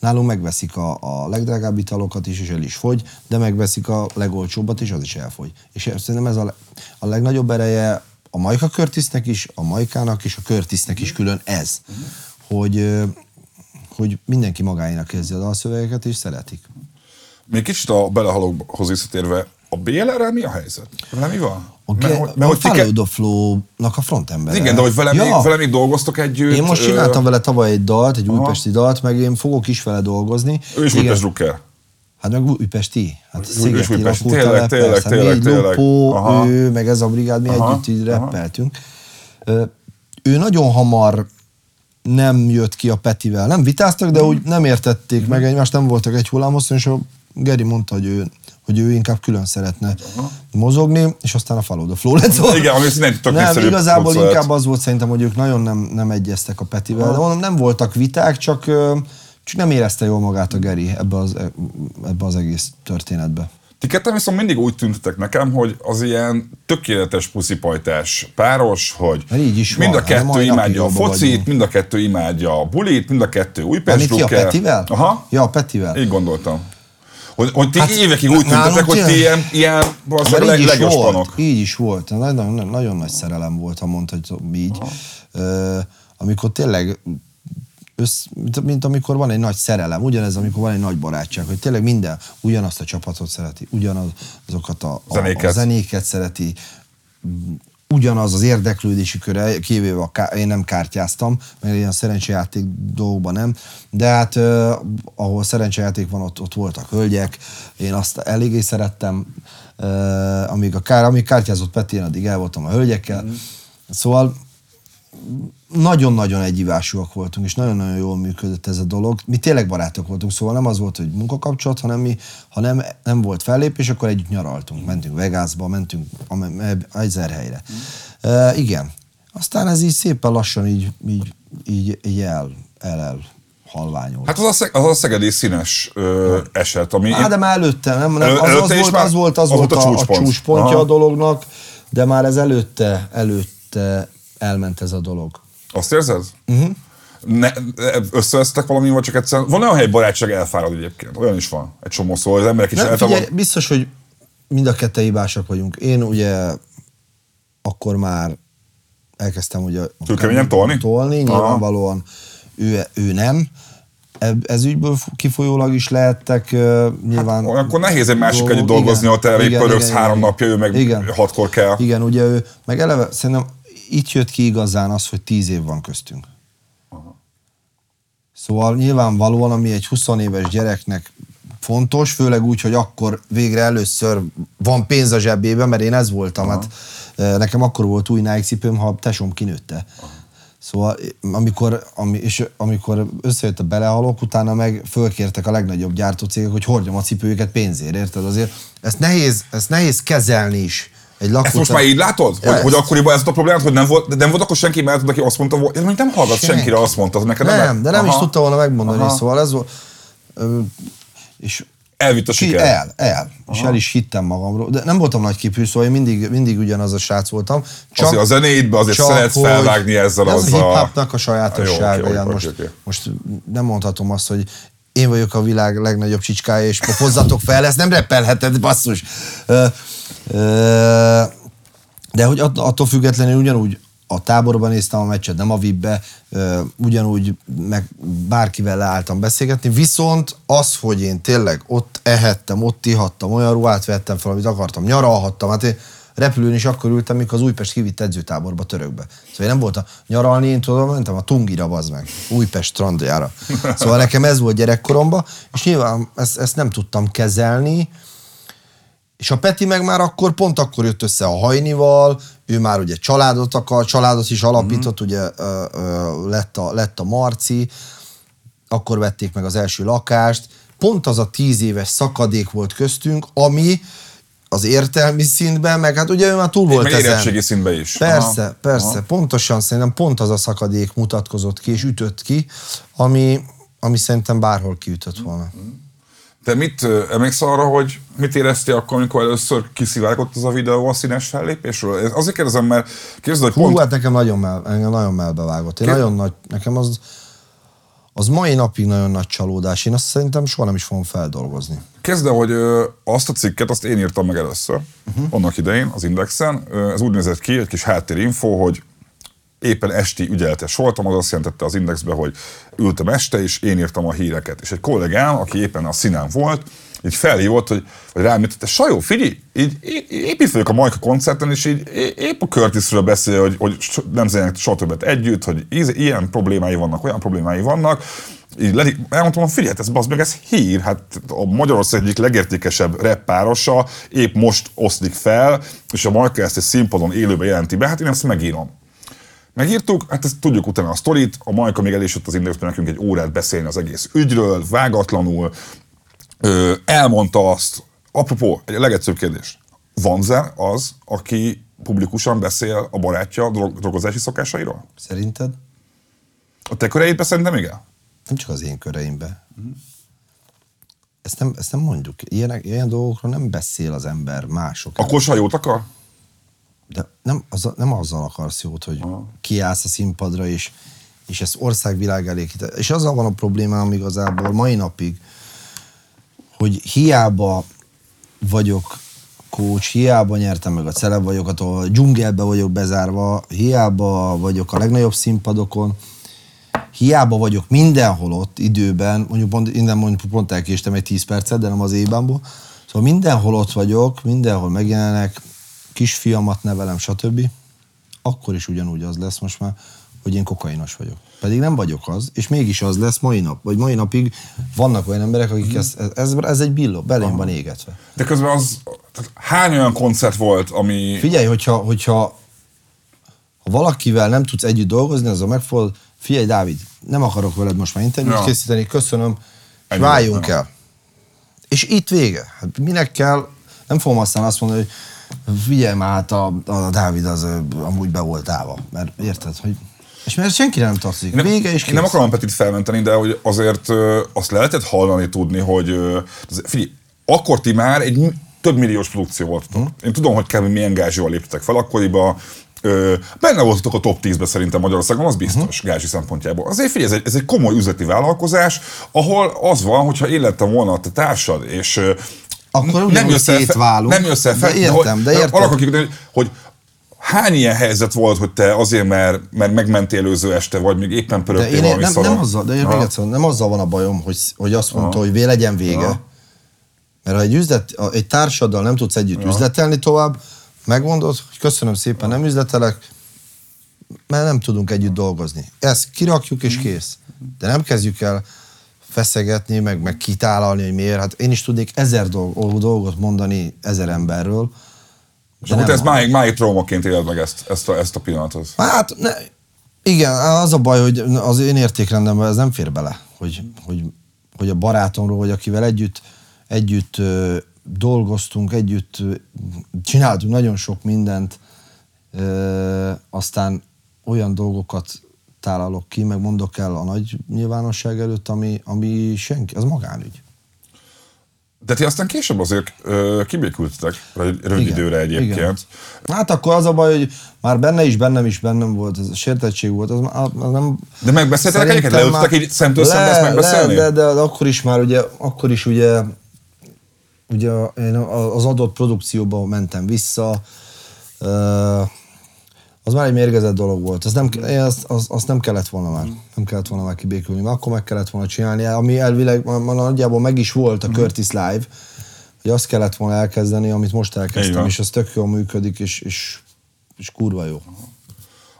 nálunk megveszik a, a legdrágább italokat is, és el is fogy, de megveszik a legolcsóbbat, és az is elfogy. És szerintem ez a, a legnagyobb ereje a Majka Curtisnek is, a Majkának és a Curtisnek is külön ez, hogy, hogy mindenki magáénak érzi a dalszövegeket, és szeretik. Még kicsit a belehalókhoz visszatérve, a bé el er-rel mi a helyzet? Vele mi van? Okay, mert, mert, mert, a Follow the Flow-nak a frontembere. Igen, de hogy vele, ja, még, vele még dolgoztok együtt. Én most csináltam ö... vele tavaly egy dalt, egy aha, újpesti dalt, meg én fogok is vele dolgozni. Ő is újpest drukker. Hát meg újpesti. Hát Szigeti lakult a rappelsz. Mi egy lopó, ő, meg ez a brigád, mi aha, együtt így rappeltünk. Ő nagyon hamar nem jött ki a Petivel. Nem vitáztak, de úgy nem értették meg egymást, nem voltak egy hullámhosszon, és a Geri mondta, hogy ő... hogy ő inkább külön szeretne aha, mozogni, és aztán a Follow the Flow lett volna. Igen, ami nem tök nem, igazából koncert, inkább az volt szerintem, hogy ők nagyon nem, nem egyeztek a Petivel, aha, de mondom, nem voltak viták, csak, csak nem érezte jól magát a Geri ebbe az, ebbe az egész történetbe. Ti ketten viszont mindig úgy tűntetek nekem, hogy az ilyen tökéletes puszipajtás páros, hogy mind a kettő imádja a focit, mind a kettő imádja a bulit, mind a kettő újpest drukker. Amit ki, a Petivel? Aha. Ja, a Petivel. Így gondoltam. Hogy, hogy ti hát évekig úgy tüntetek, hogy ti ilyen, ilyen leg, legjospanok. Így is volt. Nagyon, nagyon nagy szerelem volt, ha mondtad így. Uh, amikor tényleg össz, mint, mint amikor van egy nagy szerelem, ugyanez, amikor van egy nagy barátság, hogy tényleg minden ugyanazt a csapatot szereti, ugyanazokat a, a, zenéket. a zenéket szereti, ugyanaz az érdeklődési köre, kivéve a ká- én nem kártyáztam, mert ilyen szerencsejáték dolgokban nem, de hát eh, ahol szerencsejáték van, ott, ott voltak hölgyek, én azt eléggé szerettem, eh, amíg, a kár, amíg kártyázott Peti, én addig el voltam a hölgyekkel, mm. szóval nagyon-nagyon egyivásúak voltunk, és nagyon-nagyon jól működött ez a dolog. Mi tényleg barátok voltunk, szóval nem az volt, hogy munkakapcsolat, hanem mi, ha nem, nem volt fellépés, akkor együtt nyaraltunk. Mentünk Vegasba, mentünk ezer helyre. Mm. E, igen. Aztán ez így szépen lassan így, így, így, így el, el, el halványolt. Hát az a, szeg, az a szegedi színes ö, eset, ami... Hát de már előtte, nem? nem az, előtte az, volt, már az volt az, az volt a, a csúcspont. csúcspontja Aha. a dolognak, de már ez előtte, előtte elment ez a dolog. Azt érzed? Uh-huh. Ne, összevesztek valami, vagy csak egyszerűen... Van olyan hely, barátság elfárad egyébként. Olyan is van. Egy csomó szó, az emberek is elfárad. Biztos, hogy mind a ketten hibásak vagyunk. Én ugye akkor már elkezdtem ugye... Tőkeményen tolni? Tolni, nyilvánvalóan ő, ő nem. Ez ügyből kifolyólag is lehettek nyilván... Hát, akkor nehéz egy másik együtt dolgozni, ha te elég pöröksz három igen, napja, ő meg igen. hatkor kell. Igen, ugye ő... Meg eleve szerintem... Itt jött ki igazán az, hogy tíz év van köztünk. Aha. Szóval nyilvánvalóan, ami egy húsz éves gyereknek fontos, főleg úgy, hogy akkor végre először van pénz a zsebében, mert én ez voltam. Hát, nekem akkor volt új Nike cipőm, ha tesóm kinőtte. Aha. Szóval amikor, ami, és amikor összejött a belehalok, utána meg fölkértek a legnagyobb gyártócégek, hogy hordjam a cipőjüket pénzért, érted? Azért ezt nehéz, ezt nehéz kezelni is. Lakóta... Ezt most már így látod? Hogy, hogy akkoriban ez a problémát, hogy nem volt, nem volt akkor senki mellett, aki azt mondta, hogy nem hallgat Senk. senkire, azt mondta, hogy neked nem Nem, meg... de nem Aha. is tudta volna megmondani, Aha. szóval ez volt... És elvitt a siker. El, el. Aha. És el is hittem magamról. De nem voltam nagyképű, szóval én mindig, mindig ugyanaz a srác voltam. Csak, azért a zenéidben azért szeretsz felvágni ezzel az a... Ez a hip-hopnak a sajátossága. Okay, okay, most, okay. most nem mondhatom azt, hogy én vagyok a világ legnagyobb csicskája, és hozzatok fel, ezt nem repelheted, basszus. De hogy attól függetlenül ugyanúgy a táborban néztem a meccset, nem a vé i pé-be, ugyanúgy meg bárkivel leálltam beszélgetni, viszont az, hogy én tényleg ott ehettem, ott ihattam, olyan ruhát vettem fel, amit akartam, nyaralhattam, hát én repülőn is akkor ültem, mikor az Újpest kivitt edzőtáborba Törökbe. Szóval én nem voltam nyaralni, én tudom, mentem a Tungira, bazd meg, Újpest strandjára. Szóval nekem ez volt gyerekkoromban, és nyilván ezt, ezt nem tudtam kezelni, és a Peti meg már akkor, pont akkor jött össze a Hajnival, ő már ugye családot akar, családot is alapított, mm. ugye ö, ö, lett, a, lett a Marci, akkor vették meg az első lakást. Pont az a tíz éves szakadék volt köztünk, ami az értelmi szintben, meg hát ugye ő már túl volt ezen. Meg érettségi szintben is. Persze, Aha. persze, Aha. pontosan szerintem pont az a szakadék mutatkozott ki és ütött ki, ami, ami szerintem bárhol kiütött volna. Te mit emlékszel arra, hogy mit éreztél akkor, amikor először kiszivárgott az a videó a színes fellépésről? Azért kérdezem, mert képzeld, hogy pont... Hú, hát nekem nagyon, mell, engem nagyon mellbevágott. Én Ké... nagyon nagy, nekem az, az mai napig nagyon nagy csalódás. Én azt szerintem soha nem is fogom feldolgozni. Kezdve, hogy ö, azt a cikket, azt én írtam meg először, uh-huh. annak idején, az Indexen. Ez úgy nézett ki, egy kis háttérinfó, hogy éppen esti ügyeletes voltam, az azt jelentette az Indexbe, hogy ültem este, és én írtam a híreket. És egy kollégám, aki éppen a színán volt, így felhívott, hogy, hogy rám jutott, Sajó, figyelj, így, így, épp itt vagyok a Majka koncerten, és így épp a Curtisről beszél, hogy, hogy nem zenének soha többet együtt, hogy ilyen problémái vannak, olyan problémái vannak. Így ledik, elmondtam, hogy figyelj, ez bassz meg, ez hír, hát a Magyarország egyik legértékesebb rap párosa épp most oszlik fel, és a Majka ezt egy színpadon élőben jelenti be, hát én ezt megírom. Megírtuk, hát ezt tudjuk utána a sztorit, a Majka még el is jött az Indexben nekünk egy órát beszélni az egész ügyről, vágatlanul, Ö, elmondta azt, apropó, egy legegyszerűbb kérdés, van zen az, aki publikusan beszél a barátja drog- drogozási szokásairól? Szerinted? A te köreidben szerintem igen? Nem csak az én köreimben. Mm. Ezt, nem, ezt nem mondjuk, ilyen, ilyen dolgokról nem beszél az ember mások. Akkor se jót akar? De nem, az, nem azzal akarsz jót, hogy ah. kiállsz a színpadra, és, és ezt országvilág elé kitett. És azzal van a problémám igazából mai napig, hogy hiába vagyok coach, hiába nyertem meg a celeb vagyok, a dzsungelbe vagyok bezárva, hiába vagyok a legnagyobb színpadokon, hiába vagyok mindenhol ott időben, mondjuk innen mondjuk pont elkéstem egy tíz percet, de nem az éjbánból, szóval mindenhol ott vagyok, mindenhol megjelenek, kisfiamat nevelem, stb. Akkor is ugyanúgy az lesz most már, hogy én kokainos vagyok. Pedig nem vagyok az, és mégis az lesz mai nap, vagy mai napig vannak olyan emberek, akik hmm. ez, ez, ez egy billó, belém Aha. van égetve. De közben az, hány olyan koncert volt, ami... Figyelj, hogyha, hogyha ha valakivel nem tudsz együtt dolgozni, az a megfordul, figyelj Dávid, nem akarok veled most már interjút ja. készíteni, köszönöm, és váljunk el. És itt vége. Hát minek kell, nem fogom aztán azt mondani, hogy figyelj már, hát a, a Dávid az amúgy be volt állva, mert érted, hogy... És mert senkire nem tartozik. Vége és kész. Én nem akarom Petit felmenteni, de hogy azért azt lehetett hallani, tudni, hogy... Figyelj, akkor ti már egy több milliós produkció voltatok. Hmm. Én tudom, hogy kb. Milyen gázsival léptetek fel akkoriban. Ö, benne voltatok a top tízben szerintem Magyarországon, az biztos, uh-huh. gázsi szempontjából. Azért figyelj, ez egy, ez egy komoly üzleti vállalkozás, ahol az van, hogyha én lettem volna a te társad, és akkor nem jössz el fel... Nem jössz el fel... De értem, de értem. Arra akik, hogy hány ilyen helyzet volt, hogy te azért, mert, mert megmentél előző este, vagy még éppen pörögtél valami nem, nem azzal, de még egyszer, nem azzal van a bajom, hogy, hogy azt mondta, ha. Hogy vé legyen vége. Ha. Mert ha egy, üzlet, egy társaddal nem tudsz együtt ha. Üzletelni tovább, megmondod, hogy köszönöm szépen, nem üzletelek, mert nem tudunk együtt dolgozni. Ezt kirakjuk és kész. De nem kezdjük el feszegetni, meg, meg kitálalni, hogy miért. Hát én is tudnék ezer dolg, dolgot mondani ezer emberről. És akkor te ezt máig, máig traumaként éled meg ezt, ezt, a, ezt a pillanatot. Hát ne, igen, az a baj, hogy az én értékrendemben ez nem fér bele, hogy, hogy, hogy a barátomról, vagy akivel együtt, együtt dolgoztunk, együtt csináltunk nagyon sok mindent, e, aztán olyan dolgokat tálalok ki, meg mondok el a nagy nyilvánosság előtt, ami, ami senki, az magánügy. De ti aztán később azért ö, kibékültetek rövid igen, időre egyébként. Igen. Hát akkor az a baj, hogy már benne is, bennem is, bennem volt, ez a sértettség volt, az, az nem... De megbeszéltetek egyébként? Leültetek így szemtől szembe ezt megbeszélni? Le, de, de akkor is már ugye, akkor is ugye Ugye én az adott produkcióba mentem vissza, az már egy mérgezett dolog volt. Azt nem, azt, azt, azt nem kellett volna már, nem kellett volna már kibékülni, mert akkor meg kellett volna csinálni, ami elvileg már nagyjából meg is volt a Curtis Live, hogy azt kellett volna elkezdeni, amit most elkezdtem, és az tök jól működik, és, és, és kurva jó.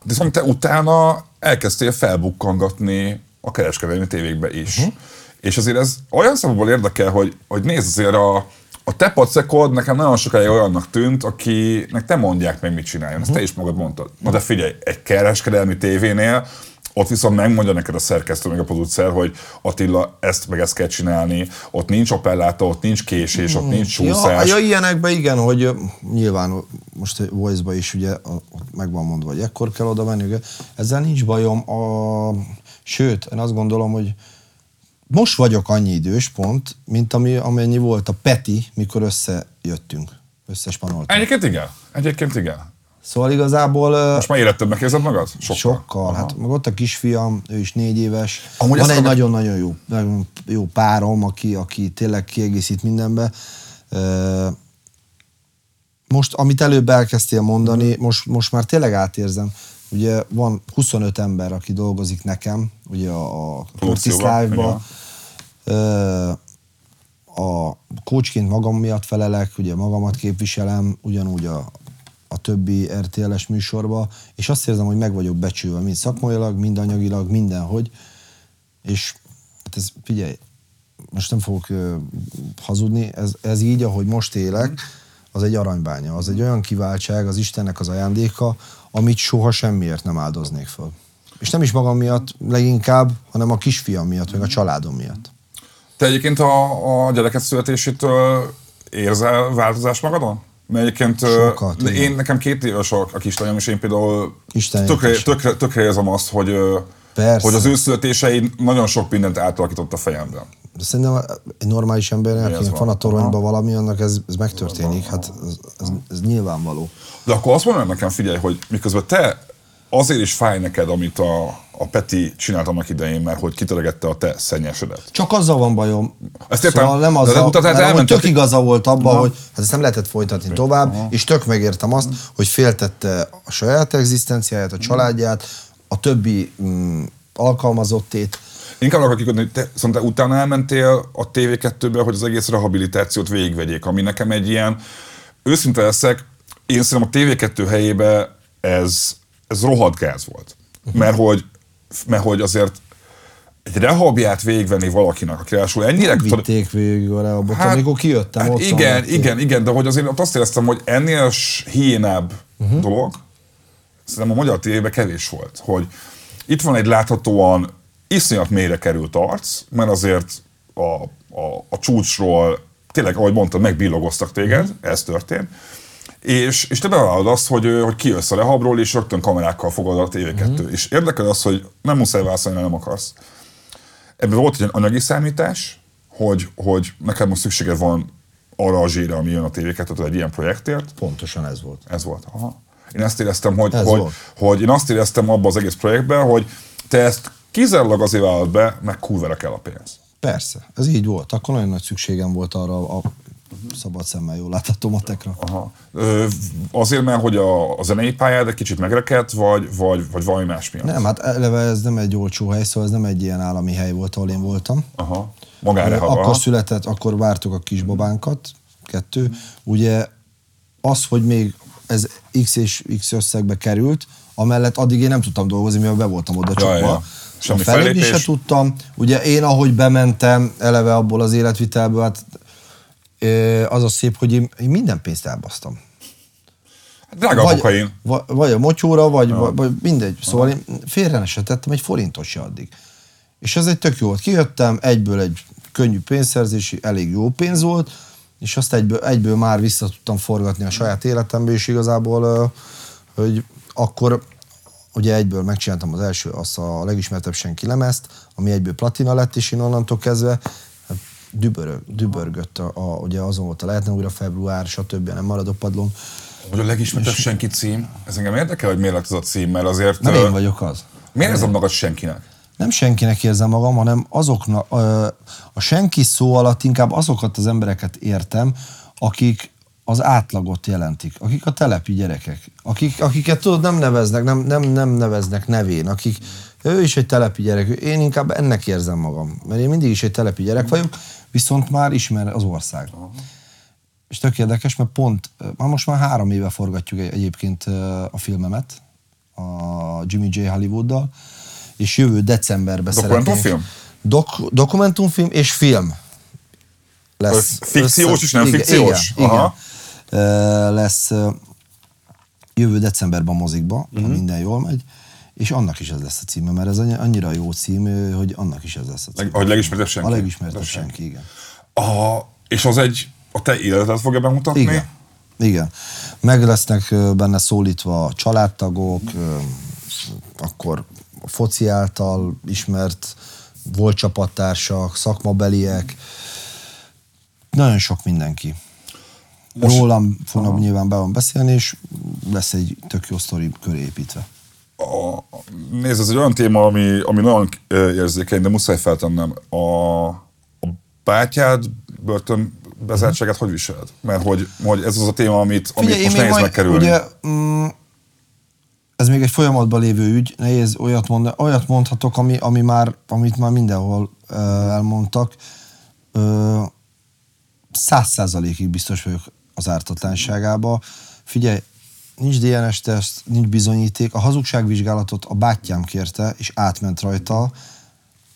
De szóval te utána elkezdtél felbukkangatni a kereskedelmi tévékbe is. Uh-huh. És azért ez olyan szempontból érdekel, hogy, hogy nézd azért a... A te pacekod nekem nagyon sokáig olyannak tűnt, akinek te mondják meg, mit csináljon. Ezt te is magad mondtad. Na de figyelj, egy kereskedelmi tévénél, ott viszont megmondja neked a szerkesztő meg a producer, hogy Attila, ezt meg ezt kell csinálni, ott nincs appelláta, ott nincs késés, ott nincs csúszás. Ja, ja ilyenekben igen, hogy nyilván most a Voice-ba is ugye meg van mondva, hogy ekkor kell oda menni. Ezzel nincs bajom. A... Sőt, én azt gondolom, hogy most vagyok annyi idős pont, mint ami, amennyi volt a Peti, mikor összejöttünk, összespanoltunk. Egyébként igen, egyébként igen. Szóval igazából... Most már élettöbbnek érzed magad? Sokkal. Sokkal. Hát meg ott a kisfiam, ő is négy éves. Amúgy van egy nagyon-nagyon jó, nagyon jó párom, aki, aki tényleg kiegészít mindenbe. Most, amit előbb elkezdtél mondani, most, most már tényleg átérzem. Ugye van huszonöt ember, aki dolgozik nekem, ugye a, a Curtis Live-ba. A coachként magam miatt felelek, ugye magamat képviselem, ugyanúgy a, a többi er té el-es műsorba, és azt érzem, hogy meg vagyok becsülve, mind szakmailag, mind anyagilag, mindenhogy. És hát ez, figyelj, most nem fogok ö, hazudni, ez, ez így, ahogy most élek, az egy aranybánya, az egy olyan kiváltság, az Istennek az ajándéka, amit soha semmiért nem áldoznék fel. És nem is magam miatt leginkább, hanem a kisfiam miatt, meg a családom miatt. Te egyébként a, a gyereket születésétől érzel változást magadon? Mert egyébként sokat, én, én nekem két éves a kislányom, és én például tökre, tökre, tökre érzem azt, hogy, hogy az ő születései nagyon sok mindent átalakított a fejemben. De szerintem egy normális ember, akinek van a toronyban valami, annak ez, ez megtörténik, hát ez, ez, ez nyilvánvaló. De akkor azt mondom nekem, figyelj, hogy miközben te azért is fáj neked, amit a, a Peti csinált annak idején, mert hogy kiteregette a te szennyesedet. Csak azzal van bajom. Ezt értem. Szóval nem azzal, de mert elment, tök igaza volt abban, hogy hát ezt nem lehetett folytatni Fé. tovább, Aha. és tök megértem azt, hogy féltette a saját egzisztenciáját, a családját, a többi... M- alkalmazottét. Inkább arra akarok kikötni, hogy te, szóval te utána elmentél a té vé kettőbe, hogy az egész rehabilitációt végigvegyék, ami nekem egy ilyen, őszinte leszek, én szerintem a té vé kettő helyébe ez, ez rohadt gáz volt. Uh-huh. Mert, hogy, mert hogy azért egy rehabját végigvenni valakinek, aki rásul ennyire... Nem vitték végig a rehabot, hát, amikor kijöttem, hát ott igen, szóval igen, igen, igen, de hogy azért azt éreztem, hogy ennél hiénább uh-huh. dolog, szerintem a magyar tévében kevés volt, hogy itt van egy láthatóan iszonyat mélyre került arc, mert azért a, a, a csúcsról tényleg, ahogy mondtad, megbillogoztak téged, mm. ez történt, és, és te bevállalod azt, hogy, hogy kijössz a rehabról, és rögtön kamerákkal fogod a té vé kettő. Mm. És érdekel az, hogy nem muszáj válaszolni, mert nem akarsz. Ebben volt egy anyagi számítás, hogy, hogy neked most szükséged van arra a zsére, ami jön a té vé kettőtől egy ilyen projektért. Pontosan ez volt. Ez volt, aha. Én ezt éreztem, hogy, hogy, hogy én azt éreztem abban az egész projektben, hogy te ezt kizárólag azért vállalt be, meg kurvára kell a pénz. Persze, ez így volt. Akkor nagyon nagy szükségem volt arra a szabad szemmel jól látható matekra. Aha. Ö, azért, mert hogy a, a zenei pályád egy kicsit megrekedt, vagy, vagy, vagy valami más miatt? Nem, hát eleve ez nem egy olcsó hely, szóval ez nem egy ilyen állami hely volt, ahol én voltam. Aha. Magánrehab. Akkor született, akkor vártuk a kisbabánkat, kettő. Ugye az, hogy még ez X és X összegbe került, amellett addig én nem tudtam dolgozni, mivel be voltam oda csukva. Felépni se tudtam. Ugye én, ahogy bementem eleve abból az életvitelből, hát az a szép, hogy én minden pénzt elbasztam. Drága a kokain. Vagy a motyóra, vagy, ja. vagy mindegy. Szóval én félre se tettem egy forintot se addig. És ez egy tök jó volt. Kijöttem, egyből egy könnyű pénzszerzési, elég jó pénz volt, és azt egyből, egyből már vissza tudtam forgatni a saját életembe, és igazából, hogy akkor ugye egyből megcsináltam az első, azt a legismertebb senki lemezt, ami egyből platina lett, és én onnantól kezdve hát dübörög, dübörgött, a, a, ugye azon volt a lehetne újra február, stb. Nem maradok padlón. Hogy a legismertebb senki cím, ez engem érdekel, hogy miért lett ez a cím, mert azért... Nem én vagyok az. Miért ez a magad senkinek? Nem senkinek érzem magam, hanem azoknak, a senki szó alatt inkább azokat az embereket értem, akik az átlagot jelentik, akik a telepi gyerekek, akik, akiket tudod nem neveznek, nem, nem, nem neveznek nevén, akik, ő is egy telepi gyerek, én inkább ennek érzem magam, mert én mindig is egy telepi gyerek vagyok, viszont már ismer az ország. És tök érdekes, mert pont, már most már három éve forgatjuk egyébként a filmemet, a Jimmy J. Hollywooddal, és jövő decemberben szeretnénk. Dokumentumfilm? Dokumentumfilm és film. Lesz. Fikciós és nem fikciós? Igen, aha. Igen. Lesz jövő decemberben a mozikba, mm-hmm. ha minden jól megy, és annak is ez lesz a címe, mert ez annyira jó cím, hogy annak is ez lesz a címe. Leg, ahogy legismertebb senki. A legismertebb senki, igen. Aha, és az egy, a te életet fogja bemutatni? Igen, igen. Meg lesznek benne szólítva a családtagok, akkor a foci által ismert, volt csapattársak, szakmabeliek, nagyon sok mindenki. Most, rólam fognak nyilván be van beszélni, és lesz egy tök jó sztori köré építve. A, nézd, ez egy olyan téma, ami, ami nagyon érzékeny, de muszáj feltennem. A, a bátyád börtönbezártságát hogy viseled? Mert hogy, hogy ez az a téma, amit, amit Figyelj, most nehéz majd, megkerülni. Ugye, mm, ez még egy folyamatban lévő ügy, nehéz olyat mondani, olyat mondhatok, ami, ami már, amit már mindenhol uh, elmondtak. Száz uh, százalékig biztos vagyok az ártatlanságába. Figyelj, nincs dé en es teszt, nincs bizonyíték. A hazugságvizsgálatot a bátyám kérte, és átment rajta.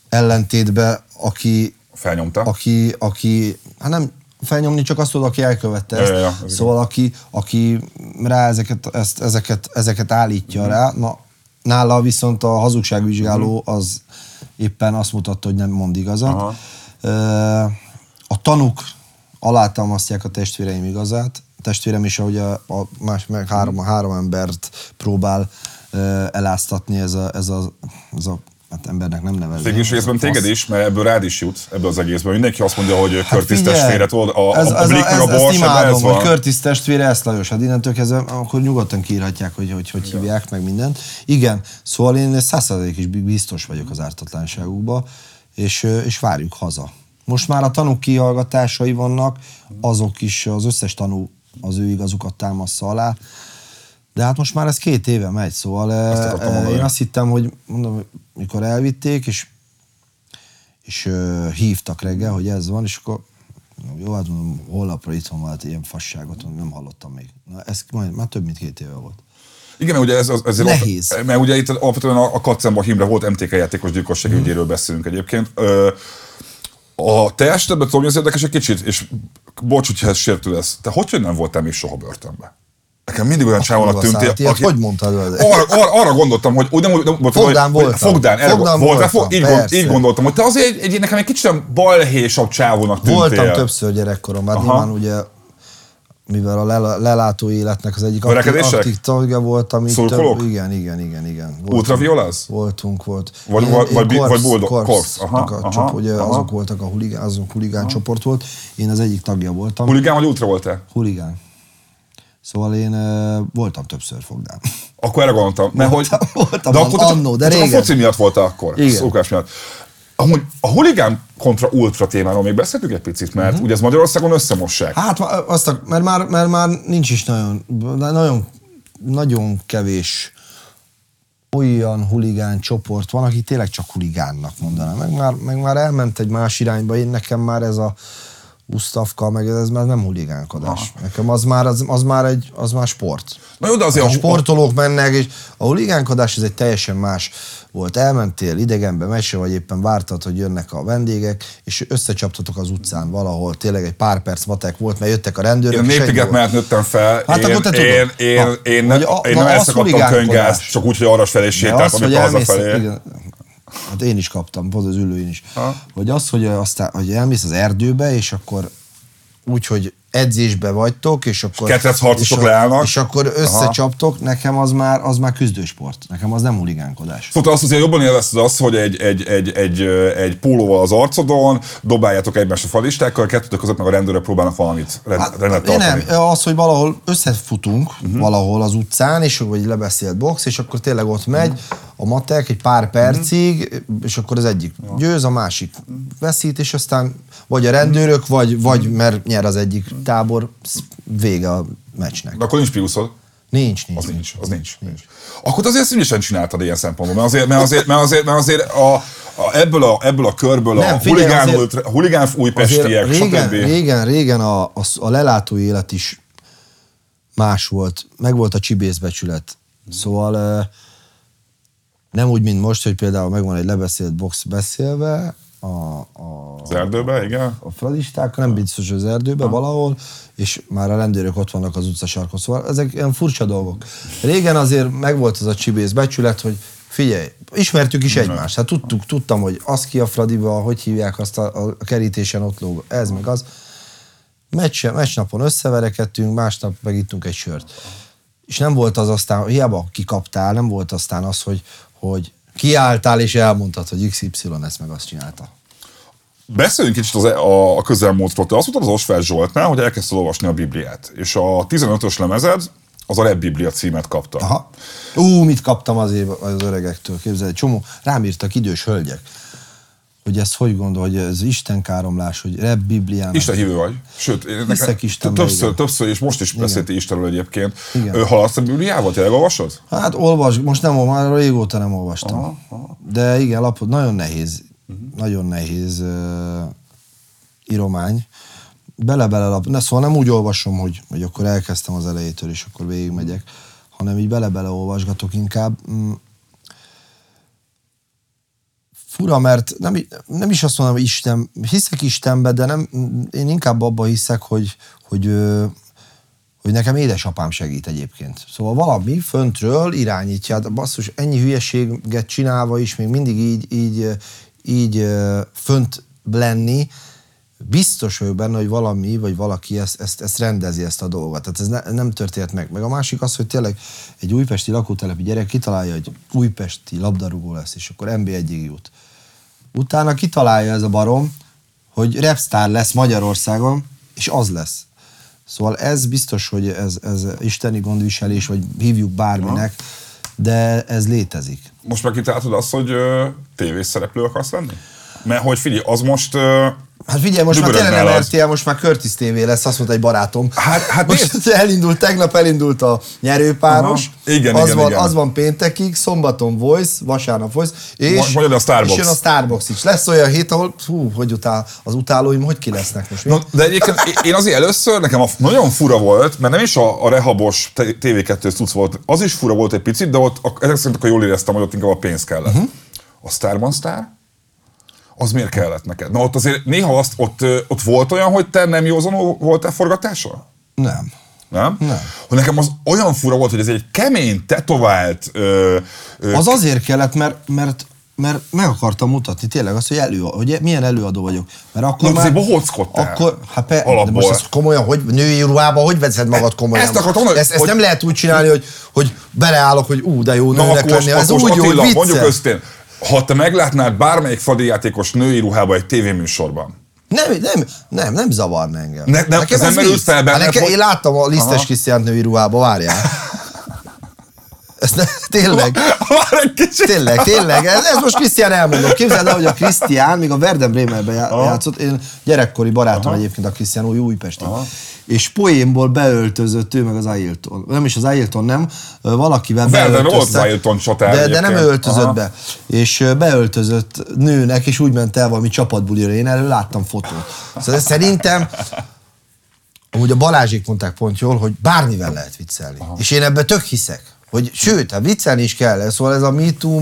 Ellentétben, aki... Felnyomta? Aki, aki hát nem... Felnyomni csak azt tudod, aki elkövette ezt. Ja, ja, ja, szóval aki, aki rá ezeket, ezt, ezeket, ezeket állítja uh-huh. rá, na, nála viszont a hazugságvizsgáló uh-huh. az éppen azt mutatta, hogy nem mond igazat. Uh-huh. A tanúk alátámasztják a testvéreim igazát. A testvérem is, ahogy a, a más, meg három, a három embert próbál eláztatni ez a, ez a, ez a hát embernek nem nevezni. Végülis részben téged is, mert ebből rád is jut, ebből az egészben. Mindenki azt mondja, hogy hát Curtis testvére, tudod, a, a, a blik meg a bors, ez van. Ezt imádom, hogy Curtis testvére, ezt Lajos. Hát innentől kezdve, akkor nyugodtan kiírhatják, hogy hogy, hogy hívják, meg mindent. Igen, szóval én száz százalékig is biztos vagyok az ártatlanságukba, és, és várjuk haza. Most már a tanúk kihallgatásai vannak, azok is, az összes tanú az ő igazukat támaszza alá. De hát most már ez két éve megy, szóval azt e, én azt hittem, hogy mondom, mikor elvitték, és, és uh, hívtak reggel, hogy ez van, és akkor jó, hát mondom, holnapra itthon volt ilyen fasságot, nem hallottam még. Na, ez majd, már több mint két éve volt. Igen, ugye ez az, azért nehéz. Ott, mert ugye itt alapvetően a, a Katzenbach Imre volt em té ká játékos gyilkosság hmm. ügyéről beszélünk egyébként. Ö, a te esetben tudom, hogy az érdekes egy kicsit, és bocs, hogyha ez sértő lesz, te hogy, hogy nem voltál még soha börtönben? Nekem mindig olyan csávónak tűntél, aki... Hogy mondtad vele? Arra, arra, arra gondoltam, hogy... Nem, nem, nem, fogdán hogy, voltam. Fogdán, erre, fogdán voltam, voltam így, gond, így gondoltam, hogy te azért egy, egy, nekem egy kicsit balhésabb csávónak tűntél. Voltam többször gyerekkoromban, nyilván ugye... Mivel a le, lelátó életnek az egyik aktív, aktív tagja voltam. Szurkolók? Igen, igen, igen, igen. Ultraviolász? Voltunk, volt. Vagy, én, vagy, én vagy, korsz, vagy boldog? Korsz. korsz. Aha, aha, csop, ugye aha. Azok voltak, a huligán, azok huligán aha. csoport volt. Én az egyik tagja voltam. Huligán vagy ultra voltál? Huligán. Szóval én uh, voltam többször fogdán. Akkor erre gondoltam. Mert voltam, hogy... voltam de akkor annó, de régen. A foci miatt voltál akkor. Igen. Szurkolás miatt. Amúgy a huligán kontra ultra témáról még beszéltük egy picit, mert uh-huh. ugye ez Magyarországon összemossák. Hát, azt a, mert, már, mert már nincs is nagyon, nagyon, nagyon kevés olyan huligán csoport van, aki tényleg csak huligánnak mondaná. Meg már, meg már elment egy más irányba, én nekem már ez a Usztafka, meg ez már nem huligánkodás. Aha. Nekem az már, az, az, már egy, az már sport. Na jó, de azért a sportolók mennek, és a huligánkodás ez egy teljesen más volt. Elmentél idegenbe, messze vagy éppen vártad, hogy jönnek a vendégek, és összecsaptatok az utcán valahol. Tényleg egy pár perc matek volt, mert jöttek a rendőrök. Én népiget mellett nőttem fel. Hát én, akkor te én, én, ha, én, ne, a, én nem elszakadtam könyvgázt, csak úgy, hogy arra felé sétáltam, amikor hazafelé. Hát én is kaptam, az ülőin is. Ha? Hogy az, hogy, aztán, hogy elmész az erdőbe, és akkor úgy, hogy edzésbe vagytok, és akkor... Ketrecharcosok leállnak. És akkor összecsaptok, aha. nekem az már, az már küzdősport. Nekem az nem huligánkodás. Szóval azt azért jobban élvezted azt, hogy egy, egy, egy, egy, egy pólóval az arcodon, dobáljátok egymást a falistákkal, kettőtök között meg a rendőrök próbálnak valamit rend, hát, rendet tartani. Nem, az, hogy valahol összefutunk, uh-huh. valahol az utcán, és vagy lebeszélt box, és akkor tényleg ott megy a matek egy pár percig, uh-huh. és akkor az egyik győz, a másik veszít, és aztán vagy a rendőrök, vagy, vagy mert nyer az egyik tábor, vége a meccsnek. De akkor nincs piuszod? Nincs, nincs. Az nincs, az nincs. nincs. Akkor azért szívesen csináltad ilyen szempontból, mert azért, mert azért, mert azért, mert azért a, a, ebből, a, ebből a körből nem, a huligán, azért, huligán újpestiek, régen, régen, régen a, a, a lelátó élet is más volt. Meg volt a csibészbecsület. Szóval nem úgy, mint most, hogy például megvan egy lebeszélt box beszélve, A, a, az erdőbe, igen? A fradisták, nem biztos, hogy az erdőbe, ha. valahol, és már a rendőrök ott vannak az utcasarkon, szóval ezek ilyen furcsa dolgok. Régen azért megvolt az a csibész becsület, hogy figyelj, ismertük is egymást, hát tudtuk, tudtam, hogy az ki a fradiba, hogy hívják azt a, a kerítésen ott lóg, ez meg az. Meccs, meccsnapon összeverekedtünk, másnap megittunk egy sört. És nem volt az aztán, hiába kikaptál, nem volt aztán az, hogy, hogy kiálltál és elmondtad, hogy iksz ipszilon ezt meg azt csinálta. Beszéljünk kicsit az, a, a közelmúltról. Te azt mondtad az Osváth Zsoltnál, hogy elkezdted olvasni a Bibliát. És a tizenötös lemezed az a Rap Biblia címet kapta. Aha. Ú, mit kaptam azért az öregektől, képzelj, csomó. Rám írtak idős hölgyek, hogy ezt hogy gondol, hogy ez Isten káromlás, hogy Rap Bibliának... Isten hívő vagy. Sőt, nekem többször, többször, és most is beszélti Istenről egyébként. Haladsz a Bibliával? Tényleg olvasod? Hát olvas, most nem olvastam, már régóta nem olvastam. Aha, aha. De igen, lapod, nagyon nehéz. Uh-huh. Nagyon nehéz uh, íromány. Bele-bele lap... Ne, szóval nem úgy olvasom, hogy, hogy akkor elkezdtem az elejétől, és akkor végigmegyek, hanem így bele-bele olvasgatok inkább. Mm. Fura, mert nem, nem is azt mondom, hogy Isten, hiszek Istenbe, de nem, én inkább abba hiszek, hogy, hogy, hogy, hogy nekem édesapám segít egyébként. Szóval valami föntről irányítja. De basszus, ennyi hülyeséget csinálva is, még mindig így, így így fönt lenni, biztos vagyok benne, hogy valami, vagy valaki ezt, ezt, ezt rendezi, ezt a dolgot. Tehát ez ne, nem történt meg. Meg a másik az, hogy tényleg egy újpesti lakótelepi gyerek kitalálja, hogy újpesti labdarúgó lesz, és akkor en bé egyig jut. Utána kitalálja ez a barom, hogy repsztár lesz Magyarországon, és az lesz. Szóval ez biztos, hogy ez, ez isteni gondviselés, vagy hívjuk bárminek, de ez létezik. Most megkitaláltad azt, hogy ö, tévés szereplő akarsz lenni? Mert hogy figyelj, az most ö, Hát figyelj, most Düböröm már tényleg nem er té el, most már Curtis té vé lesz, azt mondta egy barátom. Hát, hát most elindult, tegnap elindult a nyerőpáros. Igen, az, igen, van, igen. Az van péntekig, szombaton Voice, vasárnap Voice, és, Ma, a Starbox. És jön a Starbox is. Lesz olyan hét, ahol hú, hogy utál, az utálóim hogy ki lesznek most. No, de egyébként én azért először, nekem a, nagyon fura volt, mert nem is a, a rehabos té vé kettő cucc volt, az is fura volt egy picit, de ott a, ezek szerint akkor jól éreztem, hogy ott inkább a pénz kellett. Uh-huh. A Starban Star? Az miért kellett neked? Na ott azért néha azt, ott, ott volt olyan, hogy te nem józanul voltál forgatással? Nem. Nem? Nem. Hogy nekem az olyan fura volt, hogy ez egy kemény, tetovált... Ö, ö, az azért kellett, mert, mert, mert meg akartam mutatni tényleg azt, hogy, elő, hogy milyen előadó vagyok. Mert akkor na, már... bohóckodtál. Akkor, hát pe, de most ezt komolyan, hogy női ruhában hogy veszed magad komolyan? Ezt, akartam, ezt, ezt hogy, nem lehet úgy csinálni, hogy, hogy beleállok, hogy ú, de jó nőnek lenni. Ez úgy jó, hogy viccel. Ha te meglátnád bármelyik fadijátékos női ruhába egy tévéműsorban. Nem, nem, nem, nem zavarna engem. Ne, nem, nekem ez merült fel benned, hát nekem, én láttam a Lisztes Krisztiánt női ruhába, várjál. Ezt ne, tényleg, tényleg, tényleg, ez, ez most Krisztián elmondom. Képzeld el, hogy a Krisztián még a Werder Bremenben játszott, én gyerekkori barátom aha. egyébként a Krisztián új Újpesti. Aha. És poénból beöltözött ő meg az Ailton. Nem is az Ailton, nem. Valakivel beöltöztek. De, de nem öltözött aha. be. És beöltözött nőnek, és úgy ment el valami csapatbulira. Én erről láttam fotót. Szóval szerintem... Amúgy a Balázsék mondták pont jól, hogy bármivel lehet viccelni. Aha. És én ebben tök hiszek. Hogy, sőt, hát viccelni is kell. Szóval ez a Me Too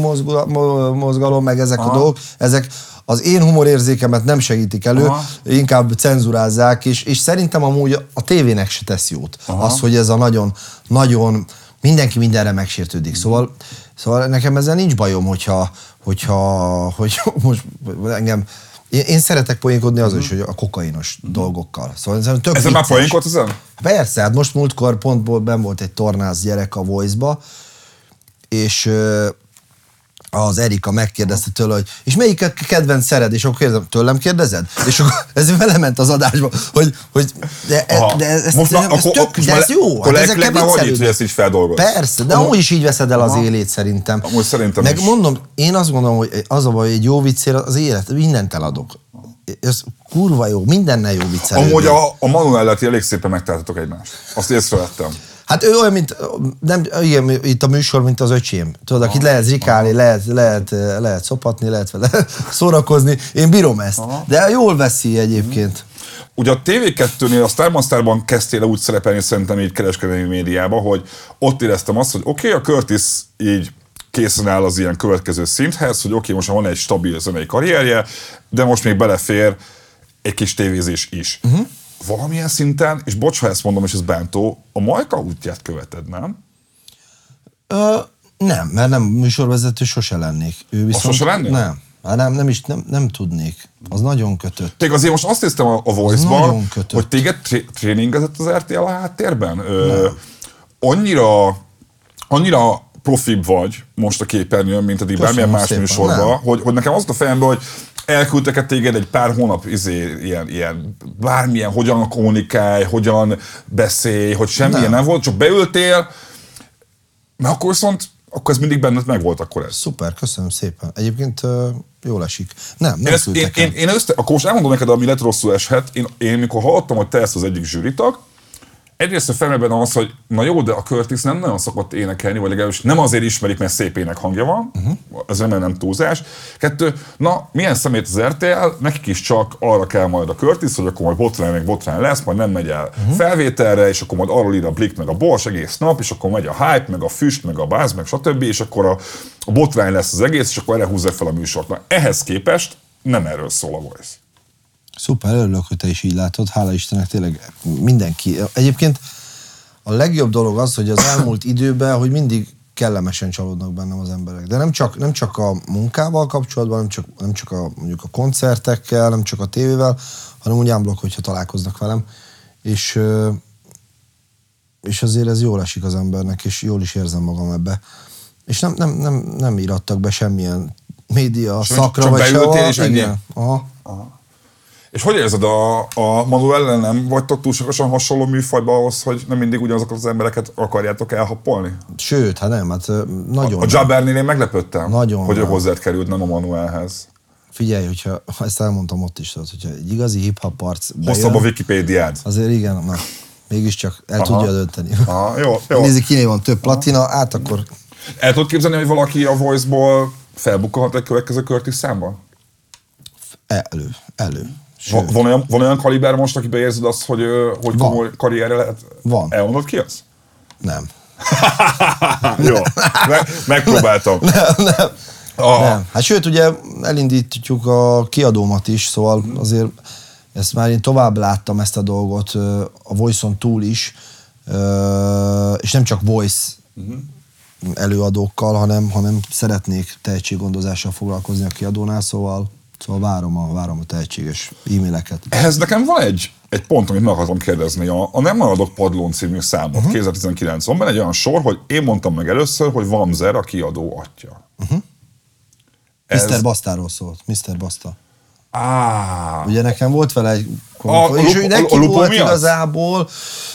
mozgalom, meg ezek aha. a dolgok, ezek... az én humorérzékemet nem segítik elő, aha. inkább cenzurázzák, és, és szerintem amúgy a tévének se tesz jót. Aha. Az, hogy ez a nagyon, nagyon, mindenki mindenre megsértődik. Szóval, szóval nekem ezzel nincs bajom, hogyha, hogyha hogy most engem, én, én szeretek poénkodni azon is, hogy a kokainos aha. dolgokkal. Szóval ez tök vicces. Már poénkodt ezen? Persze, hát most múltkor pontból benn volt egy tornász gyerek a Voice-ba, és... az Erika megkérdezte tőle, hogy és melyik a kedvenc szered? És akkor kérdezem, tőlem kérdezed? És akkor ez belement az adásba, hogy, hogy de, de ez, most ez, ez akkor, tök, most de ez jó. Akkor hát legleg már vagy itt, hogy ezt így feldolgozz. Persze, de amúgy is így veszed el az élét szerintem. Amúgy szerintem meg is. Mondom, én azt gondolom, hogy az a baj, hogy egy jó viccél az élet, mindent eladok. Ez kurva jó, mindennel jó viccel. Amúgy a, a Manuelleti elég szépen megtaláltatok egymást. Azt észrevettem. Hát ő olyan, mint, nem, igen, itt a műsor, mint az öcsém. Tudod, akit aha, lehet zrikálni, aha. lehet, lehet, lehet szopatni, lehet vele szórakozni. Én bírom ezt. Aha. De jól veszi egyébként. Ugye a té vé kettőnél, a Starban Starban kezdtél úgy szerepelni szerintem így kereskedelmi médiában, hogy ott éreztem azt, hogy oké, okay, a Curtis így készen áll az ilyen következő szinthez, hogy oké, okay, most van egy stabil zenei karrierje, de most még belefér egy kis tévézés is. Uh-huh. Valamilyen szinten, és bocs, ha ezt mondom, és ez bántó, a Majka útját követed, nem? Ö, nem, mert nem műsorvezető sose lennék. Ő viszont, sose lennék? Nem, nem, nem is, nem, nem tudnék. Az nagyon kötött. Tényleg azért most azt néztem a, a Voice-ban, hogy téged tré- tréningezett az er té el a háttérben. Ö, annyira, annyira profibb vagy most a képernyőn, mint eddig bármilyen más szépen. Műsorban, hogy, hogy nekem azt a fejemben, hogy elküldtek téged egy pár hónap izé, ilyen, ilyen, bármilyen, hogyan kommunikálj, hogyan beszélj, hogy semmilyen nem, nem volt, csak beültél, mert akkor viszont, akkor ez mindig benned megvolt akkor ez. Szuper, köszönöm szépen. Egyébként jól esik. Nem, nem ezt, küldtek én, el. Én, én össze, akkor most elmondom neked, ami lett rosszul eshet, én, én mikor hallottam, hogy te ezt az egyik zsűritag, egyrészt felmerül bennem az, hogy na jó, de a Curtis nem nagyon szokott énekelni, vagy legalábbis nem azért ismerik, mert szép ének hangja van, uh-huh. ez nem, nem túlzás. Kettő, na milyen szemét az er té el, nekik is csak arra kell majd a Curtis, hogy akkor majd botrány meg botrány lesz, majd nem megy el uh-huh. felvételre, és akkor majd arról ír a Blick meg a Bors egész nap, és akkor megy a hype, meg a füst, meg a báz, meg stb. És akkor a, a botrány lesz az egész, és akkor erre húzzák fel a műsort. Na, ehhez képest nem erről szól a Voice. Szuper, örülök, hogy te is így látod, hála Istennek, tényleg mindenki. Egyébként a legjobb dolog az, hogy az elmúlt időben, hogy mindig kellemesen csalódnak bennem az emberek. De nem csak, nem csak a munkával kapcsolatban, nem csak, nem csak a, mondjuk a koncertekkel, nem csak a tévével, hanem úgy ámblok, hogyha találkoznak velem. És, és azért ez jól esik az embernek, és jól is érzem magam ebbe. És nem, nem, nem, nem írattak be semmilyen média sem, szakra, csak vagy beültél és ennyi? Aha. Aha. És hogy érzed, a, a Manuellel nem vagytok túlságosan hasonló műfajban ahhoz, hogy nem mindig ugyanazokat az embereket akarjátok elhappolni? Sőt, hát nem, hát nagyon. A, a Jabbernél én meglepődtem, nagyon hogy ő hozzád került, nem a Manuelhez. Figyelj, hogyha ezt elmondtam ott is, tehát, hogyha egy igazi hip-hop arc bejön... Hosszabb a Wikipédiád. Azért igen, na, mégiscsak el aha. tudja dönteni. Aha, jó, jó. Nézzük, kiné van több platina, át akkor... El tudod képzelni, hogy valaki a Voice-ból felbukkanhat egy következő Curtis számban? Elő, elő. Van, van, olyan, van olyan kaliber most, aki beérzed azt, hogy, hogy komoly karrierre lehet? Van. Elmondod ki az? Nem. Jó, meg, megpróbáltam. Nem, nem. Ah. Nem. Hát sőt, ugye elindítjuk a kiadómat is, szóval azért ezt már én tovább láttam ezt a dolgot a Voice-on túl is, és nem csak Voice előadókkal, hanem, hanem szeretnék tehetséggondozással foglalkozni a kiadónál, szóval, szóval várom, a, várom a tehetséges e-maileket. Ehhez nekem van egy, egy pont, amit meg akartam kérdezni. A, a Nem maradok padlón című számot uh-huh. kétezer-tizenkilenc van benne egy olyan sor, hogy én mondtam meg először, hogy Vamzer a kiadó atya. Uh-huh. Ez... miszter Basztáról szólt, miszter Baszta. Ah. Ugye nekem volt vele egy konfliktus, és ő neki volt miatt? Igazából,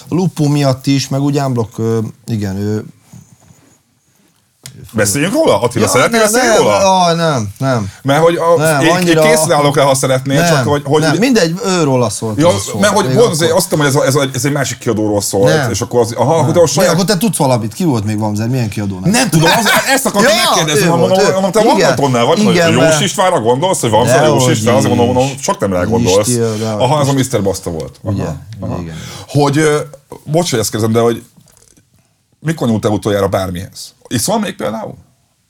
a Lupu miatt is, meg úgy ámblok, igen, ő... Beszéljünk róla? Attila, ja, szeretnél beszéljünk róla? Ah, nem, nem. Mert hogy a, nem, én, annyira... én készen állok rá, ha szeretnél, nem, csak hogy... hogy... Nem, mindegy, őróla szólt. Ja, szólt mert hogy mondom, akkor... azt hiszem, hogy ez, a, ez, a, ez egy másik kiadóról szólt, nem. És akkor az... Aha, akkor te, saját... akkor te tudsz valamit, ki volt még Vamzer, milyen kiadónál? Nem tudom, az, ezt akartam megkérdezni, ja, hanem te Vandatonnál vagy, hogy Jós Istvánra gondolsz, hogy Vamzer Jós István, azért gondolom, csak nem rá gondolsz. Aha, ez a miszter Basta volt. Hogy, bocs, hogy ezt kérdezem, de hogy mikor nyúltál utoljára bármihez? Iszol még például?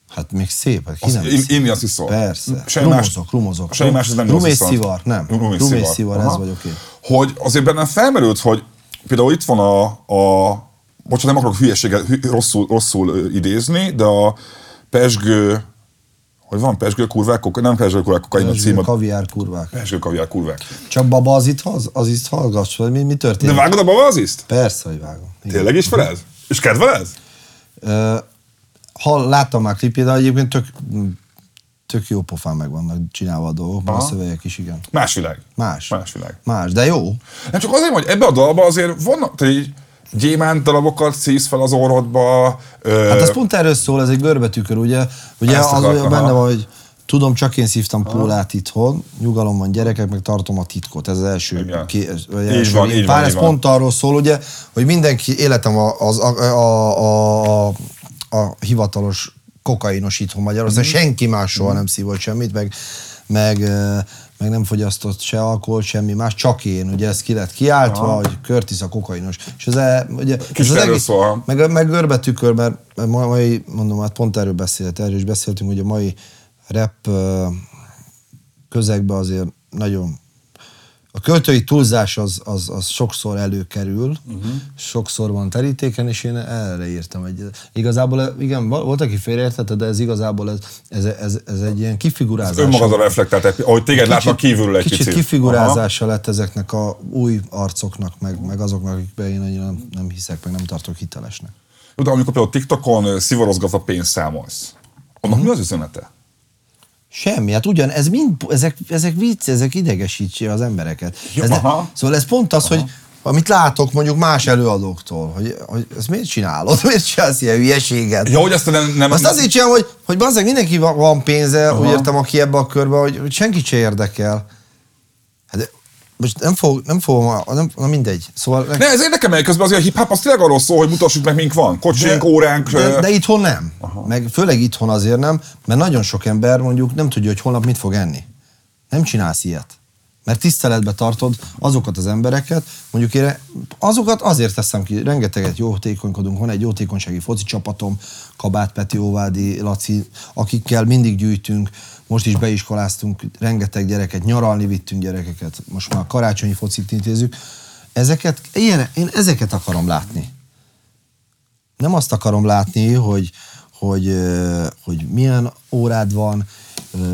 Hát még szép, ki nem iszol? Én mi azt iszol? Persze. Rumozok, rumozok. Semmi más, ez nem iszol. Rumészszivar, nem. Rumészszivar, ez vagyok én. Hogy azért bennem felmerült, hogy például itt van a... a bocsánat, nem akarok hülyeséget, hü, rosszul, rosszul idézni, de a pesgő... Hogy van pesgő kurvák, koka, nem pesgő kurvák, kokain a címad. Kaviár kurvák. Pesgő kaviár kurvák. Csak baba az itt, az itt hallgass, vagy mi, mi történik? De vágod a baba az iszt? Persze, hogy vágom. Igen. Tényleg ismered? És kedveled? Ha láttam már klipjét, de egyébként tök, tök jó pofán meg vannak csinálva a dolgok, a szövegek is, igen. Más világ. Más. Más világ. Más, de jó. Nem csak azért, hogy ebbe a dalban azért vannak, tehát így gyémánt dalabokat szívsz fel az orrodba. Ö... Hát ez pont erről szól, ez egy görbetükör, ugye? Ugye ezt az olyan benne van, hogy tudom, csak én szívtam pólát itthon, nyugalom van gyerekek, meg tartom a titkot. Ez az első két pár, ez pont arról szól, ugye, hogy mindenki életem az a... a, a a hivatalos kokainos itthon Magyarországon, mm-hmm. senki más soha mm-hmm. nem szívott semmit, meg, meg, meg nem fogyasztott se alkoholt, semmi más, csak én, ugye ez ki lett kiáltva, aha. hogy Curtis a kokainos. És ez, e, ugye, ez az egész, szóval. meg, meg görbetükör, mert mai, mondom, hát pont erről beszélt, erről is beszéltünk, hogy a mai rap közegben azért nagyon a költői túlzás az, az, az sokszor előkerül, uh-huh. sokszor van terítéken, és én erre írtam egy... Igazából, igen, volt, aki félreértette, de ez igazából ez, ez, ez, ez egy ilyen kifigurázás. Ez önmagad a reflektált, ahogy téged kicsit, látnak kívülről egy kicsit. Kicsit kifigurázása aha. lett ezeknek a új arcoknak, meg, meg azoknak, akikben én annyira nem, nem hiszek, meg nem tartok hitelesnek. Jó, de amikor például TikTokon szivarozgatva pénzt számolsz, annak uh-huh. mi az üzenete? Semmi, hát ugyan, ez mind, ezek, ezek vicc, ezek idegesítse az embereket. Ez ne, szóval ez pont az, aha. hogy amit látok mondjuk más előadóktól, hogy, hogy ezt miért csinálod, miért csinálsz ilyen hülyeséget? Ja, hogy azt nem, nem, azt nem... azért csinálom, hogy, hogy bazzeg mindenki van pénze, aha. úgy értem, aki ebbe a körbe, hogy, hogy senkit se érdekel. Hát, most nem fogom, nem fogom, nem, na mindegy. Szóval... Ne, ez érdekel, mert közben azért a hip-hop az tényleg arról szól, hogy mutassuk meg, mink van. Kocsink, óránk... De, de itthon nem. Aha. Meg főleg itthon azért nem, mert nagyon sok ember mondjuk nem tudja, hogy holnap mit fog enni. Nem csinálsz ilyet. Mert tiszteletbe tartod azokat az embereket, mondjuk ére, azokat azért teszem ki, rengeteget jótékonykodunk, van egy jótékonysági foci csapatom, Kabát, Peti, Óvádi, Laci, akikkel mindig gyűjtünk, most is beiskoláztunk rengeteg gyereket, nyaralni vittünk gyerekeket, most már karácsonyi focit intézzük. Ezeket, ilyen, én ezeket akarom látni. Nem azt akarom látni, hogy, hogy, hogy milyen órád van,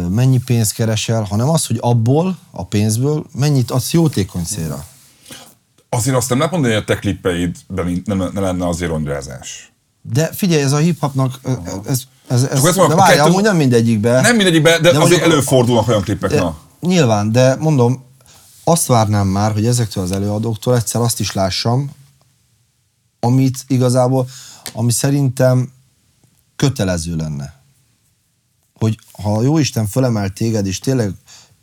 mennyi pénzt keresel, hanem az, hogy abból, a pénzből mennyit adsz jótékony célra. Azért azt nem lehet mondani, hogy a te klippeidben nem, nem lenne az ironyrázás. De figyelj, ez a hip-hopnak, ez, ez, ez, ez de várj, amúgy nem mindegyikben. Nem mindegyikben, de, de azért előfordulnak olyan klippek. De, na. Nyilván, de mondom, azt várnám már, hogy ezektől az előadóktól egyszer azt is lássam, amit igazából, ami szerintem kötelező lenne. hogy ha Jóisten fölemel téged, és tényleg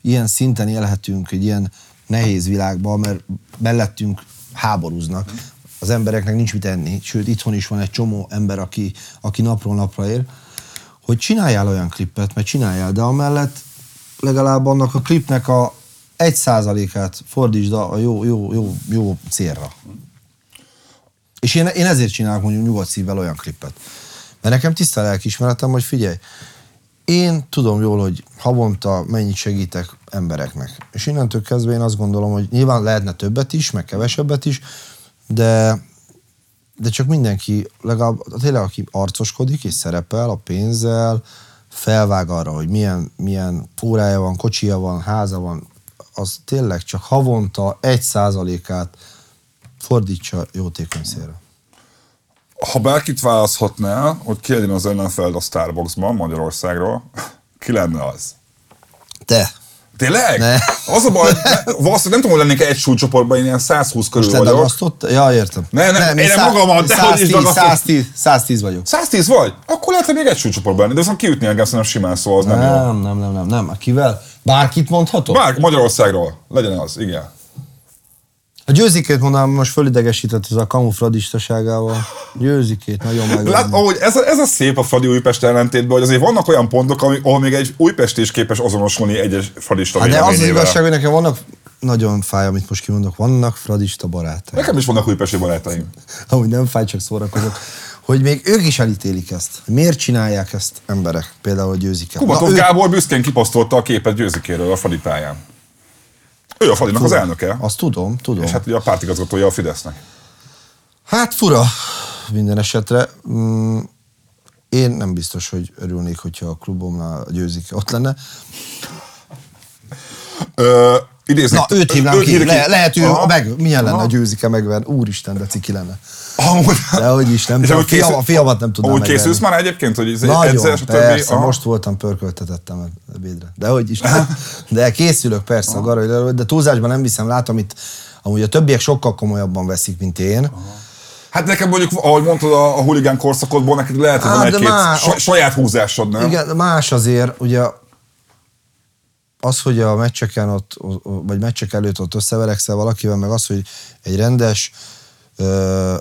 ilyen szinten élhetünk egy ilyen nehéz világban, mert mellettünk háborúznak, az embereknek nincs mit enni, sőt, itthon is van egy csomó ember, aki, aki napról napra él, hogy csináljál olyan klippet, mert csináljál, de amellett legalább annak a klipnek a egy százalékát fordítsd a jó, jó, jó, jó célra. És én, én ezért csinálok mondjuk nyugodt szívvel olyan klippet. Mert nekem tiszta lelkiismeretem, hogy figyelj, én tudom jól, hogy havonta mennyit segítek embereknek. És innentől kezdve én azt gondolom, hogy nyilván lehetne többet is, meg kevesebbet is, de, de csak mindenki, legalább tényleg aki arcoskodik és szerepel a pénzzel, felvág arra, hogy milyen, milyen órája van, kocsija van, háza van, az tényleg csak havonta egy százalékát fordítsa jótékony célra. Ha bárkit választhatnál, hogy ki legyen az ellenfeled a Starbucksban Magyarországról, ki lenne az? Te. Tényleg? Ne. Az a baj, ne, valószínűleg nem tudom, hogy lennék egy súlycsoportban, én ilyen százhúsz körül most vagyok. Most ledagasztott? Ja, értem. Nem, nem, én nem magamat, de hogy is dagasztott. száztíz vagyok. száztíz vagy? Akkor lehet, hogy még egy súlycsoportban lenni, de viszont kiütni engem szerintem simán, szóval az nem, nem jó. Nem, nem, nem, nem, nem. Akivel? Bárkit mondhatok? Bár, Magyarországról. Legyen az, igen. A Győzikét mondanám, most fölidegesített ez a kamufladistaságával. Győzikét, nagyon megvan. Ahogy ez a, ez a szép a Fradi Újpest ellentétben, hogy azért vannak olyan pontok, ahol még egy újpesti is képes azonosulni egy fradista hát véleményével. De az az igazság, hogy nekem vannak, nagyon fáj, amit most kimondok, vannak fradista barátaim. Nekem is vannak újpesti barátaim. Ahogy nem fáj, csak szórakozok. Hogy még ők is elítélik ezt. Miért csinálják ezt emberek? Például a Győziket. Kubatov Na, Gábor ő... büszkén kiposztolta a képet Győzikéről a Fradi pályán. Ő a Fradinak az elnöke. Azt tudom, tudom. És hát ugye a pártigazgatója a Fidesznek. Hát fura minden esetre. Én nem biztos, hogy örülnék, hogyha a klubomnál Győzik ott lenne. Ö, Na, őt hívnám ki. ki. Le, lehet, ő aha, meg, milyen aha. lenne a Győzike megverni? Úristen, de ciki lenne. Amúgy. Dehogy is, nem tudom. Készül... A fiamat nem tudnám megverni. Készülsz már egyébként, hogy ez egyszer, persze, aha. most voltam, pörköltetettem a bédre. Dehogy is, nem. De készülök, persze, aha. a garai, de túlzásban nem viszem, látom itt, amúgy a többiek sokkal komolyabban veszik, mint én. Aha. Hát nekem mondjuk, ahogy mondtad, a, a huligán korszakodból neked lehet, hogy egy-két saját húzásod, nem? Igen, más azért, ugye az, hogy a meccseken ott, vagy meccsek előtt ott összeverekszel valakivel, meg az, hogy egy rendes ö,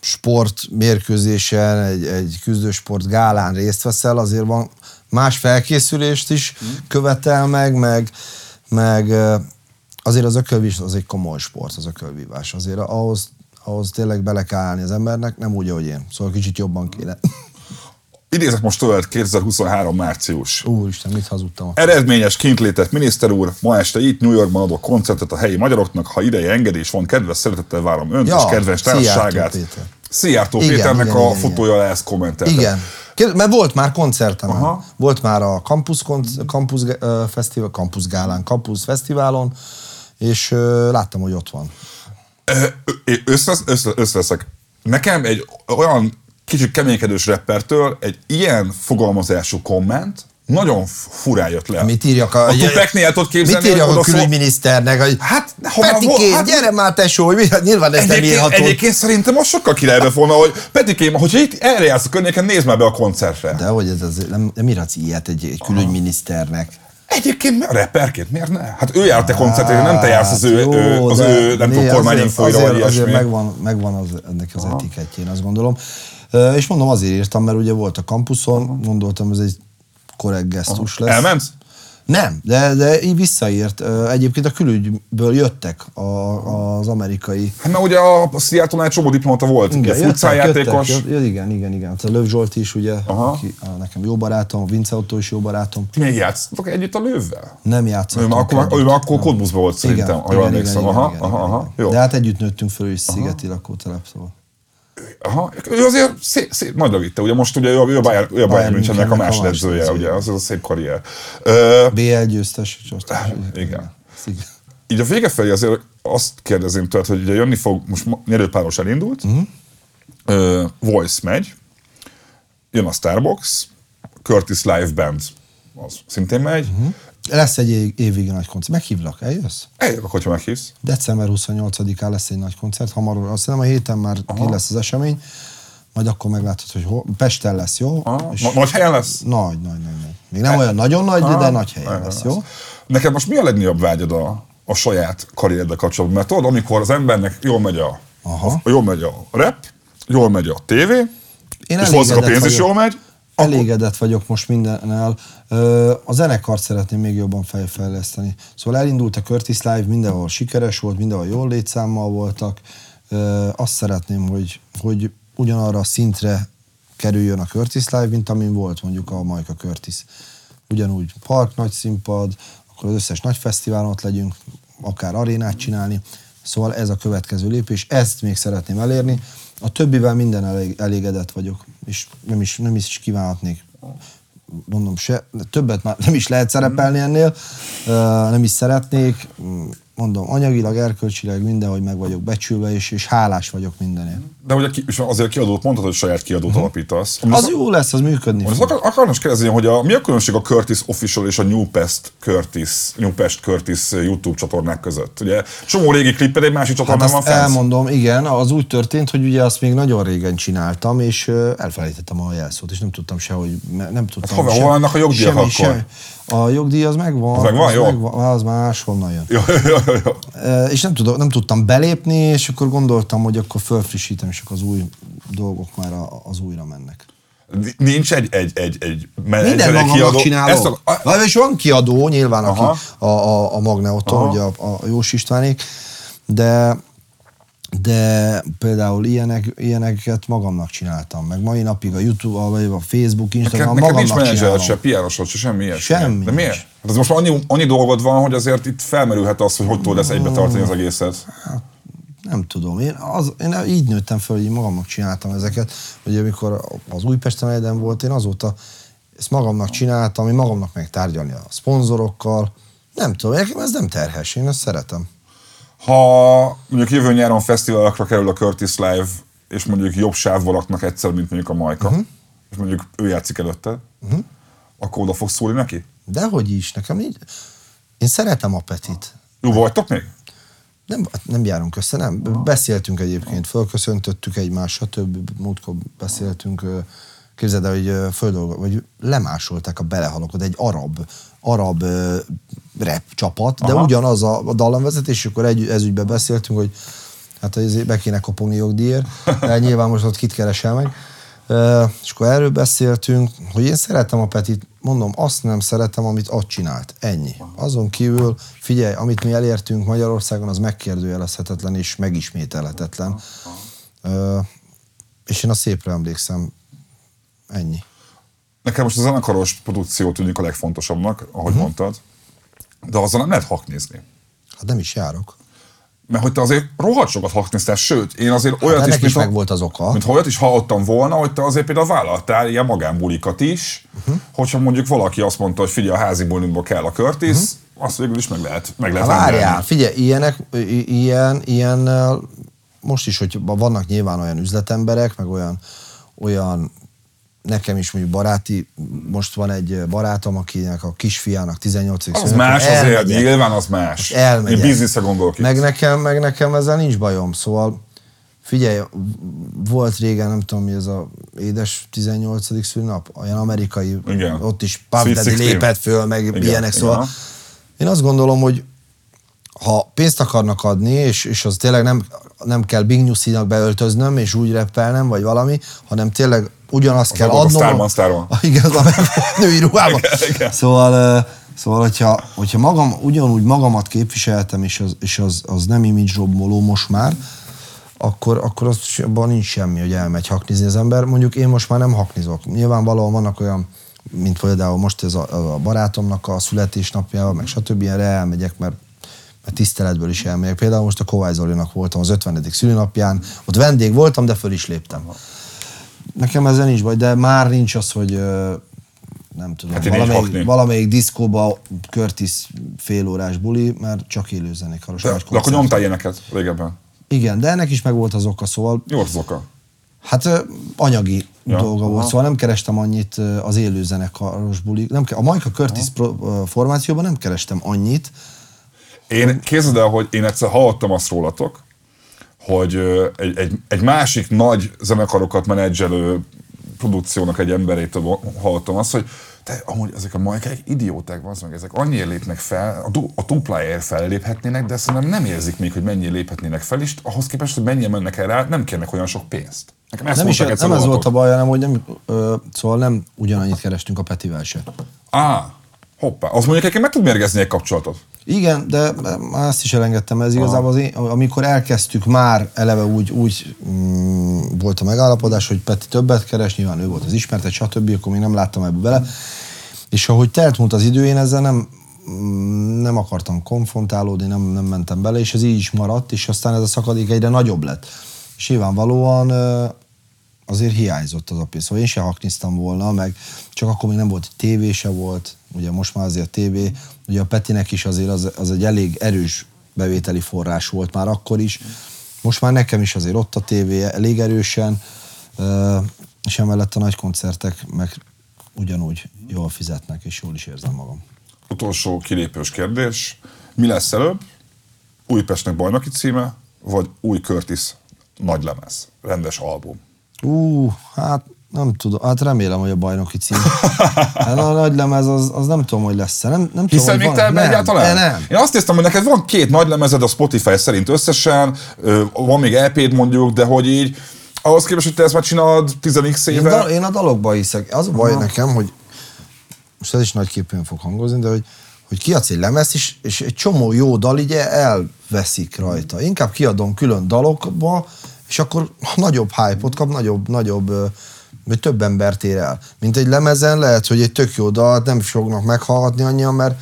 sportmérkőzésen, egy, egy küzdősport gálán részt veszel, azért van más felkészülést is követel meg, meg, meg azért az ökölvívás az egy komoly sport, az ökölvívás. Azért ahhoz, ahhoz tényleg bele kell állni az embernek, nem úgy, ahogy én. Szóval kicsit jobban kéne. Idézek most tőled kétezer-huszonhárom március. Úristen, mit hazudtam. Eredményes kintlétett miniszter úr, ma este itt New Yorkban adok koncertet a helyi magyaroknak, ha ideje engedés van, kedves szeretettel várom önt ja, és kedves társaságát. Péter. Szijjártó igen, Péternek igen, igen, a fotója lesz kommentelte. Igen, mert volt már koncertem. Aha. Volt már a Campus, Campus, Fesztivál, Campus Gálán, Campus Fesztiválon, és láttam, hogy ott van. Összeveszek. Nekem egy olyan kicsit keménykedős rappertől egy ilyen fogalmazású komment nagyon furán jött le. Mit írjak a... a Tupacnél el tudod képzelni? Mit írjak a külügyminiszternek? Hogy hát, Petikém, hát, gyere már tesó, hogy nyilván ez nem írható. Egyébként szerintem most sokkal királybe volna, hogy Petikém, hogyha itt erre jársz a környéken, nézd már be a koncertre. De hogy ez az, nem, nem írhatsz ilyet egy, egy külügyminiszternek. Egyébként a rapperként miért ne? Hát ő járt a koncertre, nem te jársz az ő, jó, ő, az ő nem tudom, kormányinfóira vagy ilyesmi. Azért megvan ennek az etikettjén, azt gondolom. És mondom, azért írtam, mert ugye volt a kampuszon, gondoltam, ez egy korrekt gesztus lesz. Elment? Nem, de, de így visszaírt. Egyébként a külügyből jöttek a, az amerikai... Hát mert ugye a Seattle-nál egy csomó diplomata volt, igen, jöttek, futszáljátékos. Jöttek, jött, igen, igen, igen. A Löw Zsolti is ugye, aki, nekem jó barátom, Vince Otto is jó barátom. Ti még játszottak együtt a Lövvel? Nem játszottunk. Ő már akkor, akkor Kodbuszban volt igen, szerintem, ha jól emlékszem. De hát együtt nőttünk föl, és Szigeti lakótelep, szóval. Aha, ő azért szép, szép nagyra vitte, ugye most ugye ő a Bayern Münchennek a másodedzője, ugye, az a szép karrier. bé el győztes, csatás. Igen. Szíves. Így a vége felé azért azt kérdezem tőled, hogy ugye jönni fog, most nyerőpáros elindult, uh-huh. Voice megy, jön a Starbucks, Curtis Live Band, az szintén megy. Uh-huh. Lesz egy évvégi nagy koncert. Meghívlak, eljössz? Eljövök, hogyha meghívsz. december huszonnyolcadikán lesz egy nagy koncert, hamar, azt hiszem a héten már aha. ki lesz az esemény, majd akkor meglátod, hogy hol. Pesten lesz, jó? És nagy helyen lesz? Nagy, nagy, nagy. nagy. Még nem olyan nagyon nagy, ha, de nagy helyen lesz, jó? Neked most mi a legnagyobb vágyad a, a saját karriereddel kapcsolatban? Mert tudod, amikor az embernek jól megy a, a, jól megy a rap, jól megy a tévé, én és hozzá a pénz is jól megy. Elégedett vagyok most mindennel. A zenekart szeretném még jobban fejleszteni. Szóval elindult a Curtis Live, mindenhol sikeres volt, mindenhol jól létszámmal voltak. Azt szeretném, hogy, hogy ugyanarra a szintre kerüljön a Curtis Live, mint amin volt mondjuk a Majka Curtis. Ugyanúgy park, nagy színpad, akkor az összes nagy fesztiválon ott legyünk, akár arénát csinálni. Szóval ez a következő lépés, ezt még szeretném elérni. A többivel minden elég, elégedett vagyok, és nem is, nem is kívánhatnék. Mondom, se, többet már nem is lehet szerepelni ennél, nem is szeretnék. Mondom, anyagilag, erkölcsileg mindenhogy meg vagyok becsülve, és, és hálás vagyok mindenért. De ugye ki, és azért kiadót mondtad, hogy saját kiadót uh-huh. alapítasz. Az, az jó lesz, az működni fog. Akar, akarnám is kérdezni, hogy a, mi a különbség a Curtis Official és a New Pest Curtis, New Pest Curtis YouTube csatornák között? Ugye csomó régi klipped egy másik csatornában hát van fenn. Elmondom, igen, az úgy történt, hogy ugye azt még nagyon régen csináltam, és elfelejtettem a jelszót, és nem tudtam se, hogy nem tudtam hát, se. Hol vannak a jogdíjak semmi, akkor? Semmi. A jogdíj az megvan, az, megvan, az, jó? megvan, az már máshonnan jön. Jó, jó, jó. E, és nem, tudom, nem tudtam belépni, és akkor gondoltam, hogy akkor fölfrissítem, és akkor az új dolgok már az újra mennek. Nincs egy, egy, egy, egy minden magamnak csinálok. A... És van kiadó, nyilván aha. aki a, a, a Magneoton, ugye a, a Jós Istvánék, de... de például ilyenek, ilyeneket magamnak csináltam, meg mai napig a YouTube, a, a Facebook, Instagram neked, magamnak csinálom. Neked nincs menedzsered se, pé er-osod se, semmi ilyesmi. Semmi. De miért? Hát ez most már annyi, annyi dolgod van, hogy azért itt felmerülhet az, hogy hogy tudod ezt egybe tartani az egészet. Hát, nem tudom. Én, az, én így nőttem föl, hogy magamnak csináltam ezeket. Ugye amikor az Újpesten egyedem volt, én azóta ezt magamnak csináltam, én magamnak meg tárgyalni a szponzorokkal. Nem tudom, nekem ez nem terhes, én ezt szeretem. Ha mondjuk jövő nyáron fesztiválokra kerül a Curtis Live, és mondjuk jobb sávba raknak egyszer, mint mondjuk a Majka, uh-huh. és mondjuk ő játszik előtte, uh-huh. akkor oda fogsz szólni neki? Dehogy is, nekem így. Én szeretem a Petit. Jó vagytok még? Nem, nem járunk össze, nem. Uh-huh. Beszéltünk egyébként, fölköszöntöttük egymást, stb. Múltkor beszéltünk, képzeld el, hogy földolga, vagy lemásolták a Belehalokod, egy arab, arab rap csapat, de aha. ugyanaz a dallamvezetés, akkor egy, ezügyben beszéltünk, hogy hát azért be kéne kopogni jogdíjért, de nyilván most ott kit keresel meg. E, és akkor erről beszéltünk, hogy én szeretem a Petit, mondom, azt nem szeretem, amit ott csinált. Ennyi. Azon kívül, figyelj, amit mi elértünk Magyarországon, az megkérdőjelezhetetlen és megismételhetetlen. E, és én a szépre emlékszem. Ennyi. Nekem most a zenekaros produkció tűnik a legfontosabbnak, ahogy uh-huh. mondtad. De azzal nem lehet haknézni. Hát nem is járok. Mert hogy te azért rohadt sokat haknéztál, sőt, én azért olyat hát, is... is meg volt az oka. Mint ha olyat is hallottam volna, hogy te azért például vállaltál ilyen magánbulikat is, uh-huh. hogyha mondjuk valaki azt mondta, hogy figyelj, a házi bulimból kell a Curtis, uh-huh. azt végül is meg lehet meg lehet hát, várjál, figyelj, ilyenek, ilyen, ilyen... Most is, hogy vannak nyilván olyan üzletemberek, meg olyan... olyan nekem is mondjuk baráti, most van egy barátom, akinek a kisfiának tizennyolc éves. Az más azért, nyilván az más. Elmegyek. Én bizniszre gondolok itt. Meg nekem, meg nekem ezzel nincs bajom, szóval figyelj, volt régen, nem tudom mi ez a édes tizennyolcadik szülinap, olyan amerikai, igen. ott is Puff Daddy lépett föl, meg igen. ilyenek, szóval igen. én azt gondolom, hogy ha pénzt akarnak adni, és, és az tényleg nem, nem kell Big Newsy-nak beöltöznöm, és úgy rappelnem, vagy valami, hanem tényleg ugyanazt az kell adnom. A Starman, Starman. Igen, a női ruhában. Szóval, szóval hogyha, hogyha magam, ugyanúgy magamat képviseltem, és az, és az, az nem image-romboló most már, akkor, akkor abban nincs semmi, hogy elmegy haknizni az ember. Mondjuk én most már nem haknizok. Nyilvánvalóan vannak olyan, mint például most ez a, a barátomnak a születésnapjával, meg stb. Ilyenre elmegyek, mert a tiszteletből is elmegyek. Például most a Kovács Zolinak voltam az ötvenedik szülinapján, ott vendég voltam, de föl is léptem. Nekem ezzel nincs baj, de már nincs az, hogy nem tudom, hát valamelyik, valamelyik diszkóba Curtis félórás buli, mert csak élő zenekaros. De, de akkor nyomtál ilyeneket régebben? Igen, de ennek is meg volt az oka, szóval... Jó az oka? Hát anyagi ja. dolga volt, szóval nem kerestem annyit az élő zenekaros buli. Nem, a Majka Curtis aha. formációban nem kerestem annyit. Én képzeld el, hogy én egyszer hallottam azt rólatok, hogy egy, egy, egy másik nagy zenekarokat menedzselő produkciónak egy emberétől hallottam azt, hogy te, amúgy ezek a majkák idióták van, szóval ezek annyira lépnek fel, a, du- a dupláért felléphetnének, de szerintem nem érzik még, hogy mennyire léphetnének fel, és ahhoz képest, hogy mennyire mennek el rá, nem kérnek olyan sok pénzt. Nekem ezt nem, is, nem ez volt adott. A baj, hanem, hogy nem, ö, szóval nem ugyanannyit kerestünk a Petivel se. Á, hoppá, az mondjuk nekem meg tud mérgezni egy kapcsolatot. Igen, de azt is elengedtem, ez igazából az én, amikor elkezdtük már eleve úgy, úgy mm, volt a megállapodás, hogy Peti többet keres, nyilván ő volt az ismertet, stb., akkor még nem láttam ebből bele. És ahogy telt múlt az idő, én ezzel nem, nem akartam konfrontálódni, nem, nem mentem bele, és ez így is maradt, és aztán ez a szakadék egyre nagyobb lett. És nyilvánvalóan azért hiányzott az a pénz, szóval én sem hakniztam volna, meg csak akkor még nem volt, tévé se volt, ugye most már azért tévé, ugye a Petinek is azért az, az egy elég erős bevételi forrás volt már akkor is, most már nekem is azért ott a tévé elég erősen, és emellett a nagy koncertek meg ugyanúgy jól fizetnek, és jól is érzem magam. Utolsó kilépős kérdés, mi lesz előbb? Újpestnek bajnoki címe, vagy új Curtis nagy lemez, rendes album? Ú, hát nem tudom, hát remélem, hogy a bajnoki cím. Hát a nagy lemez, az, az nem tudom, hogy lesz-e. Nem, nem hiszen tudom, még te ebben egyáltalán? Nem. Én azt néztem, hogy neked van két nagy lemezed a Spotify szerint összesen, van még é péd mondjuk, de hogy így, ahhoz képest, hogy te ezt már csinálod tíz x éve. Én, dal- én a dalokba hiszek. Az a baj Na. nekem, hogy most ez is nagyképpen fog hangozni, de hogy, hogy kiadsz egy lemezt is, és egy csomó jó dal ugye elveszik rajta. Inkább kiadom külön dalokba, és akkor nagyobb hype-ot kap, nagyobb, nagyobb, vagy több embert ér el. Mint egy lemezen lehet, hogy egy tök jó dalt nem fognak meghallgatni annyian, mert,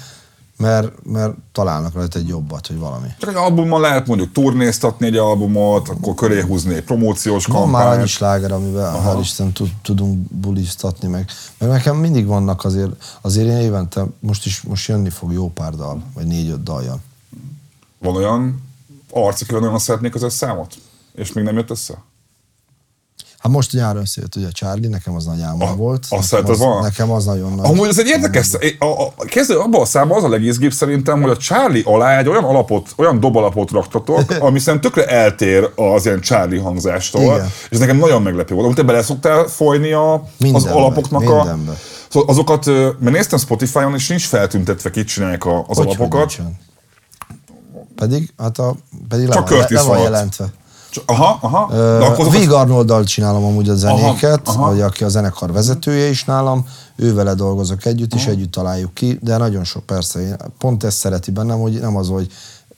mert, mert találnak rajta egy jobbat, vagy valami. Csak egy albummal lehet mondjuk turnéztatni egy albumot, akkor köré húzni egy promóciós kampányt. Van már annyi sláger, amivel hál' Isten tudunk buliztatni meg. Mert nekem mindig vannak azért, azért én évente, most is most jönni fog jó pár dal, vagy négy-öt dal jön. Van olyan arcik, hogy nagyon szeretnék az számot? És még nem jött össze? Hát most nyáron összejött, ugye a Charlie, nekem az nagy álma volt. Azt nekem, az, van. Nekem az nagyon nagy. Amúgy ez egy érdekes, a, a, a kezdő abban a számban az a legizgibb szerintem, hogy a Charlie alá egy olyan alapot, olyan dobalapot raktatok, ami szerintem tökre eltér az ilyen Charlie hangzástól. Igen. És nekem nagyon meglepő volt. Amúgy te bele szoktál folyni a, az alapoknak be, a... Szóval azokat, mert néztem Spotify-on, és nincs feltüntetve, ki csinálják az hogy alapokat. Hogy pedig, hát a, pedig csak le, le van jelentve. Aha, aha. Uh, Vig Arnolddal csinálom amúgy a zenéket, aha, aha. Vagy aki a zenekar vezetője is nálam, ővele dolgozok együtt, aha. És együtt találjuk ki, de nagyon sok persze, én pont ezt szereti bennem, hogy nem az, hogy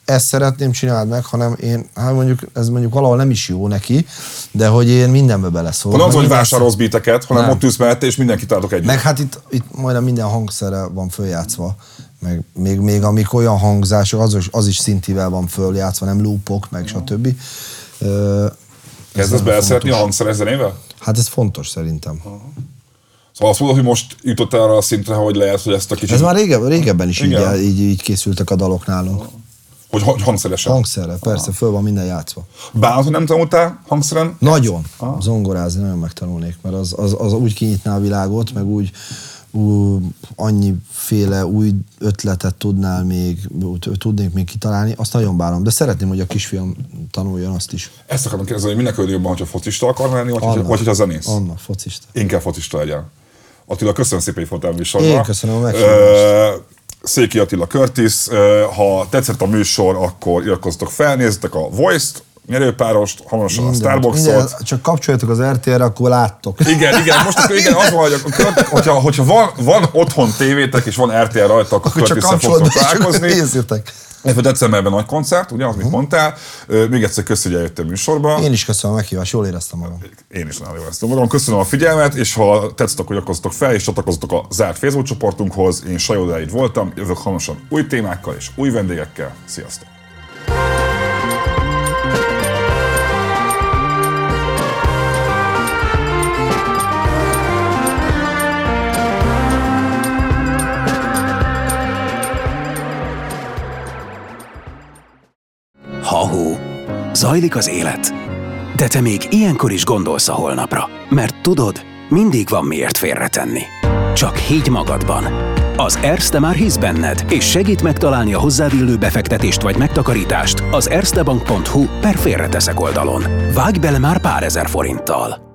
ezt szeretném csináld meg, hanem én, hát mondjuk, ez mondjuk valahol nem is jó neki, de hogy én mindenbe beleszólok. Nem az, hogy vásárolsz beateket, hanem nem. Ott ülsz mellette, és mindenkit álltok együtt. Meg hát itt, itt majdnem minden hangszerre van följátszva. Meg még, még amik olyan hangzások, az is, az is szintivel van följátszva, nem loopok, meg stb. Kezdesz beleszeretni a hangszeres zenével? Hát ez fontos szerintem. Aha. Szóval azt mondod, hogy most jutott arra a szintre, hogy lehet, hogy ezt a kicsit... Ez már rége, régebben is így, így, így készültek a dalok nálunk. Aha. Hogy, hogy hangszeresen? Hangszerre, persze, aha. Föl van minden játszva. Bánod, hogy nem tanultál hangszeren? Nagyon. Aha. Zongorázni nagyon megtanulnék, mert az, az, az úgy kinyitná a világot, meg úgy... Uh, annyiféle új ötletet tudnál még, tudnék még kitalálni, azt nagyon bánom, de szeretném, hogy a kisfiam tanuljon azt is. Ezt akarom kérdezni, hogy minek örül jobban, hogyha focista akar lenni, vagy, annak, vagy hogyha zenész? Annak, focista. Inkább focista legyen. Attila, köszönöm szépen, hogy voltál műsorban. Én köszönöm a meghívást. Széki Attila Curtis, ha tetszett a műsor, akkor iratkozzatok fel, nézzetek a Voice-t, Nyerőpárost, hamarosan minden, a Starboxot. Minden, csak kapcsoljatok az er té erre, akkor láttok. Igen, igen, most akkor igen, az van, hogy akkor, hogyha, hogyha van, van otthon tévétek és van er té er rajta, akkor, akkor csak kapcsolódni, csak nézzétek. Egyfőbb decemberben nagy koncert, ugye, az mit mondtál. Még egyszer köszi, hogy eljöttél műsorba. Én is köszönöm a meghívást, jól éreztem magam. Én is nagyon jól éreztem magam. Köszönöm a figyelmet, és ha tetszett, akkor iratkozzatok fel, és csatlakozzatok a zárt Facebook csoportunkhoz. Én Sajó Dávid voltam, jövök hamarosan új témákkal és új vendégekkel. Sziasztok! Ha-hó, zajlik az élet, de te még ilyenkor is gondolsz a holnapra, mert tudod, mindig van miért félretenni. Csak higgy magadban. Az Erste már hisz benned, és segít megtalálni a hozzáillő befektetést vagy megtakarítást az erstebank pont hu per félreteszek oldalon. Vágj bele már pár ezer forinttal.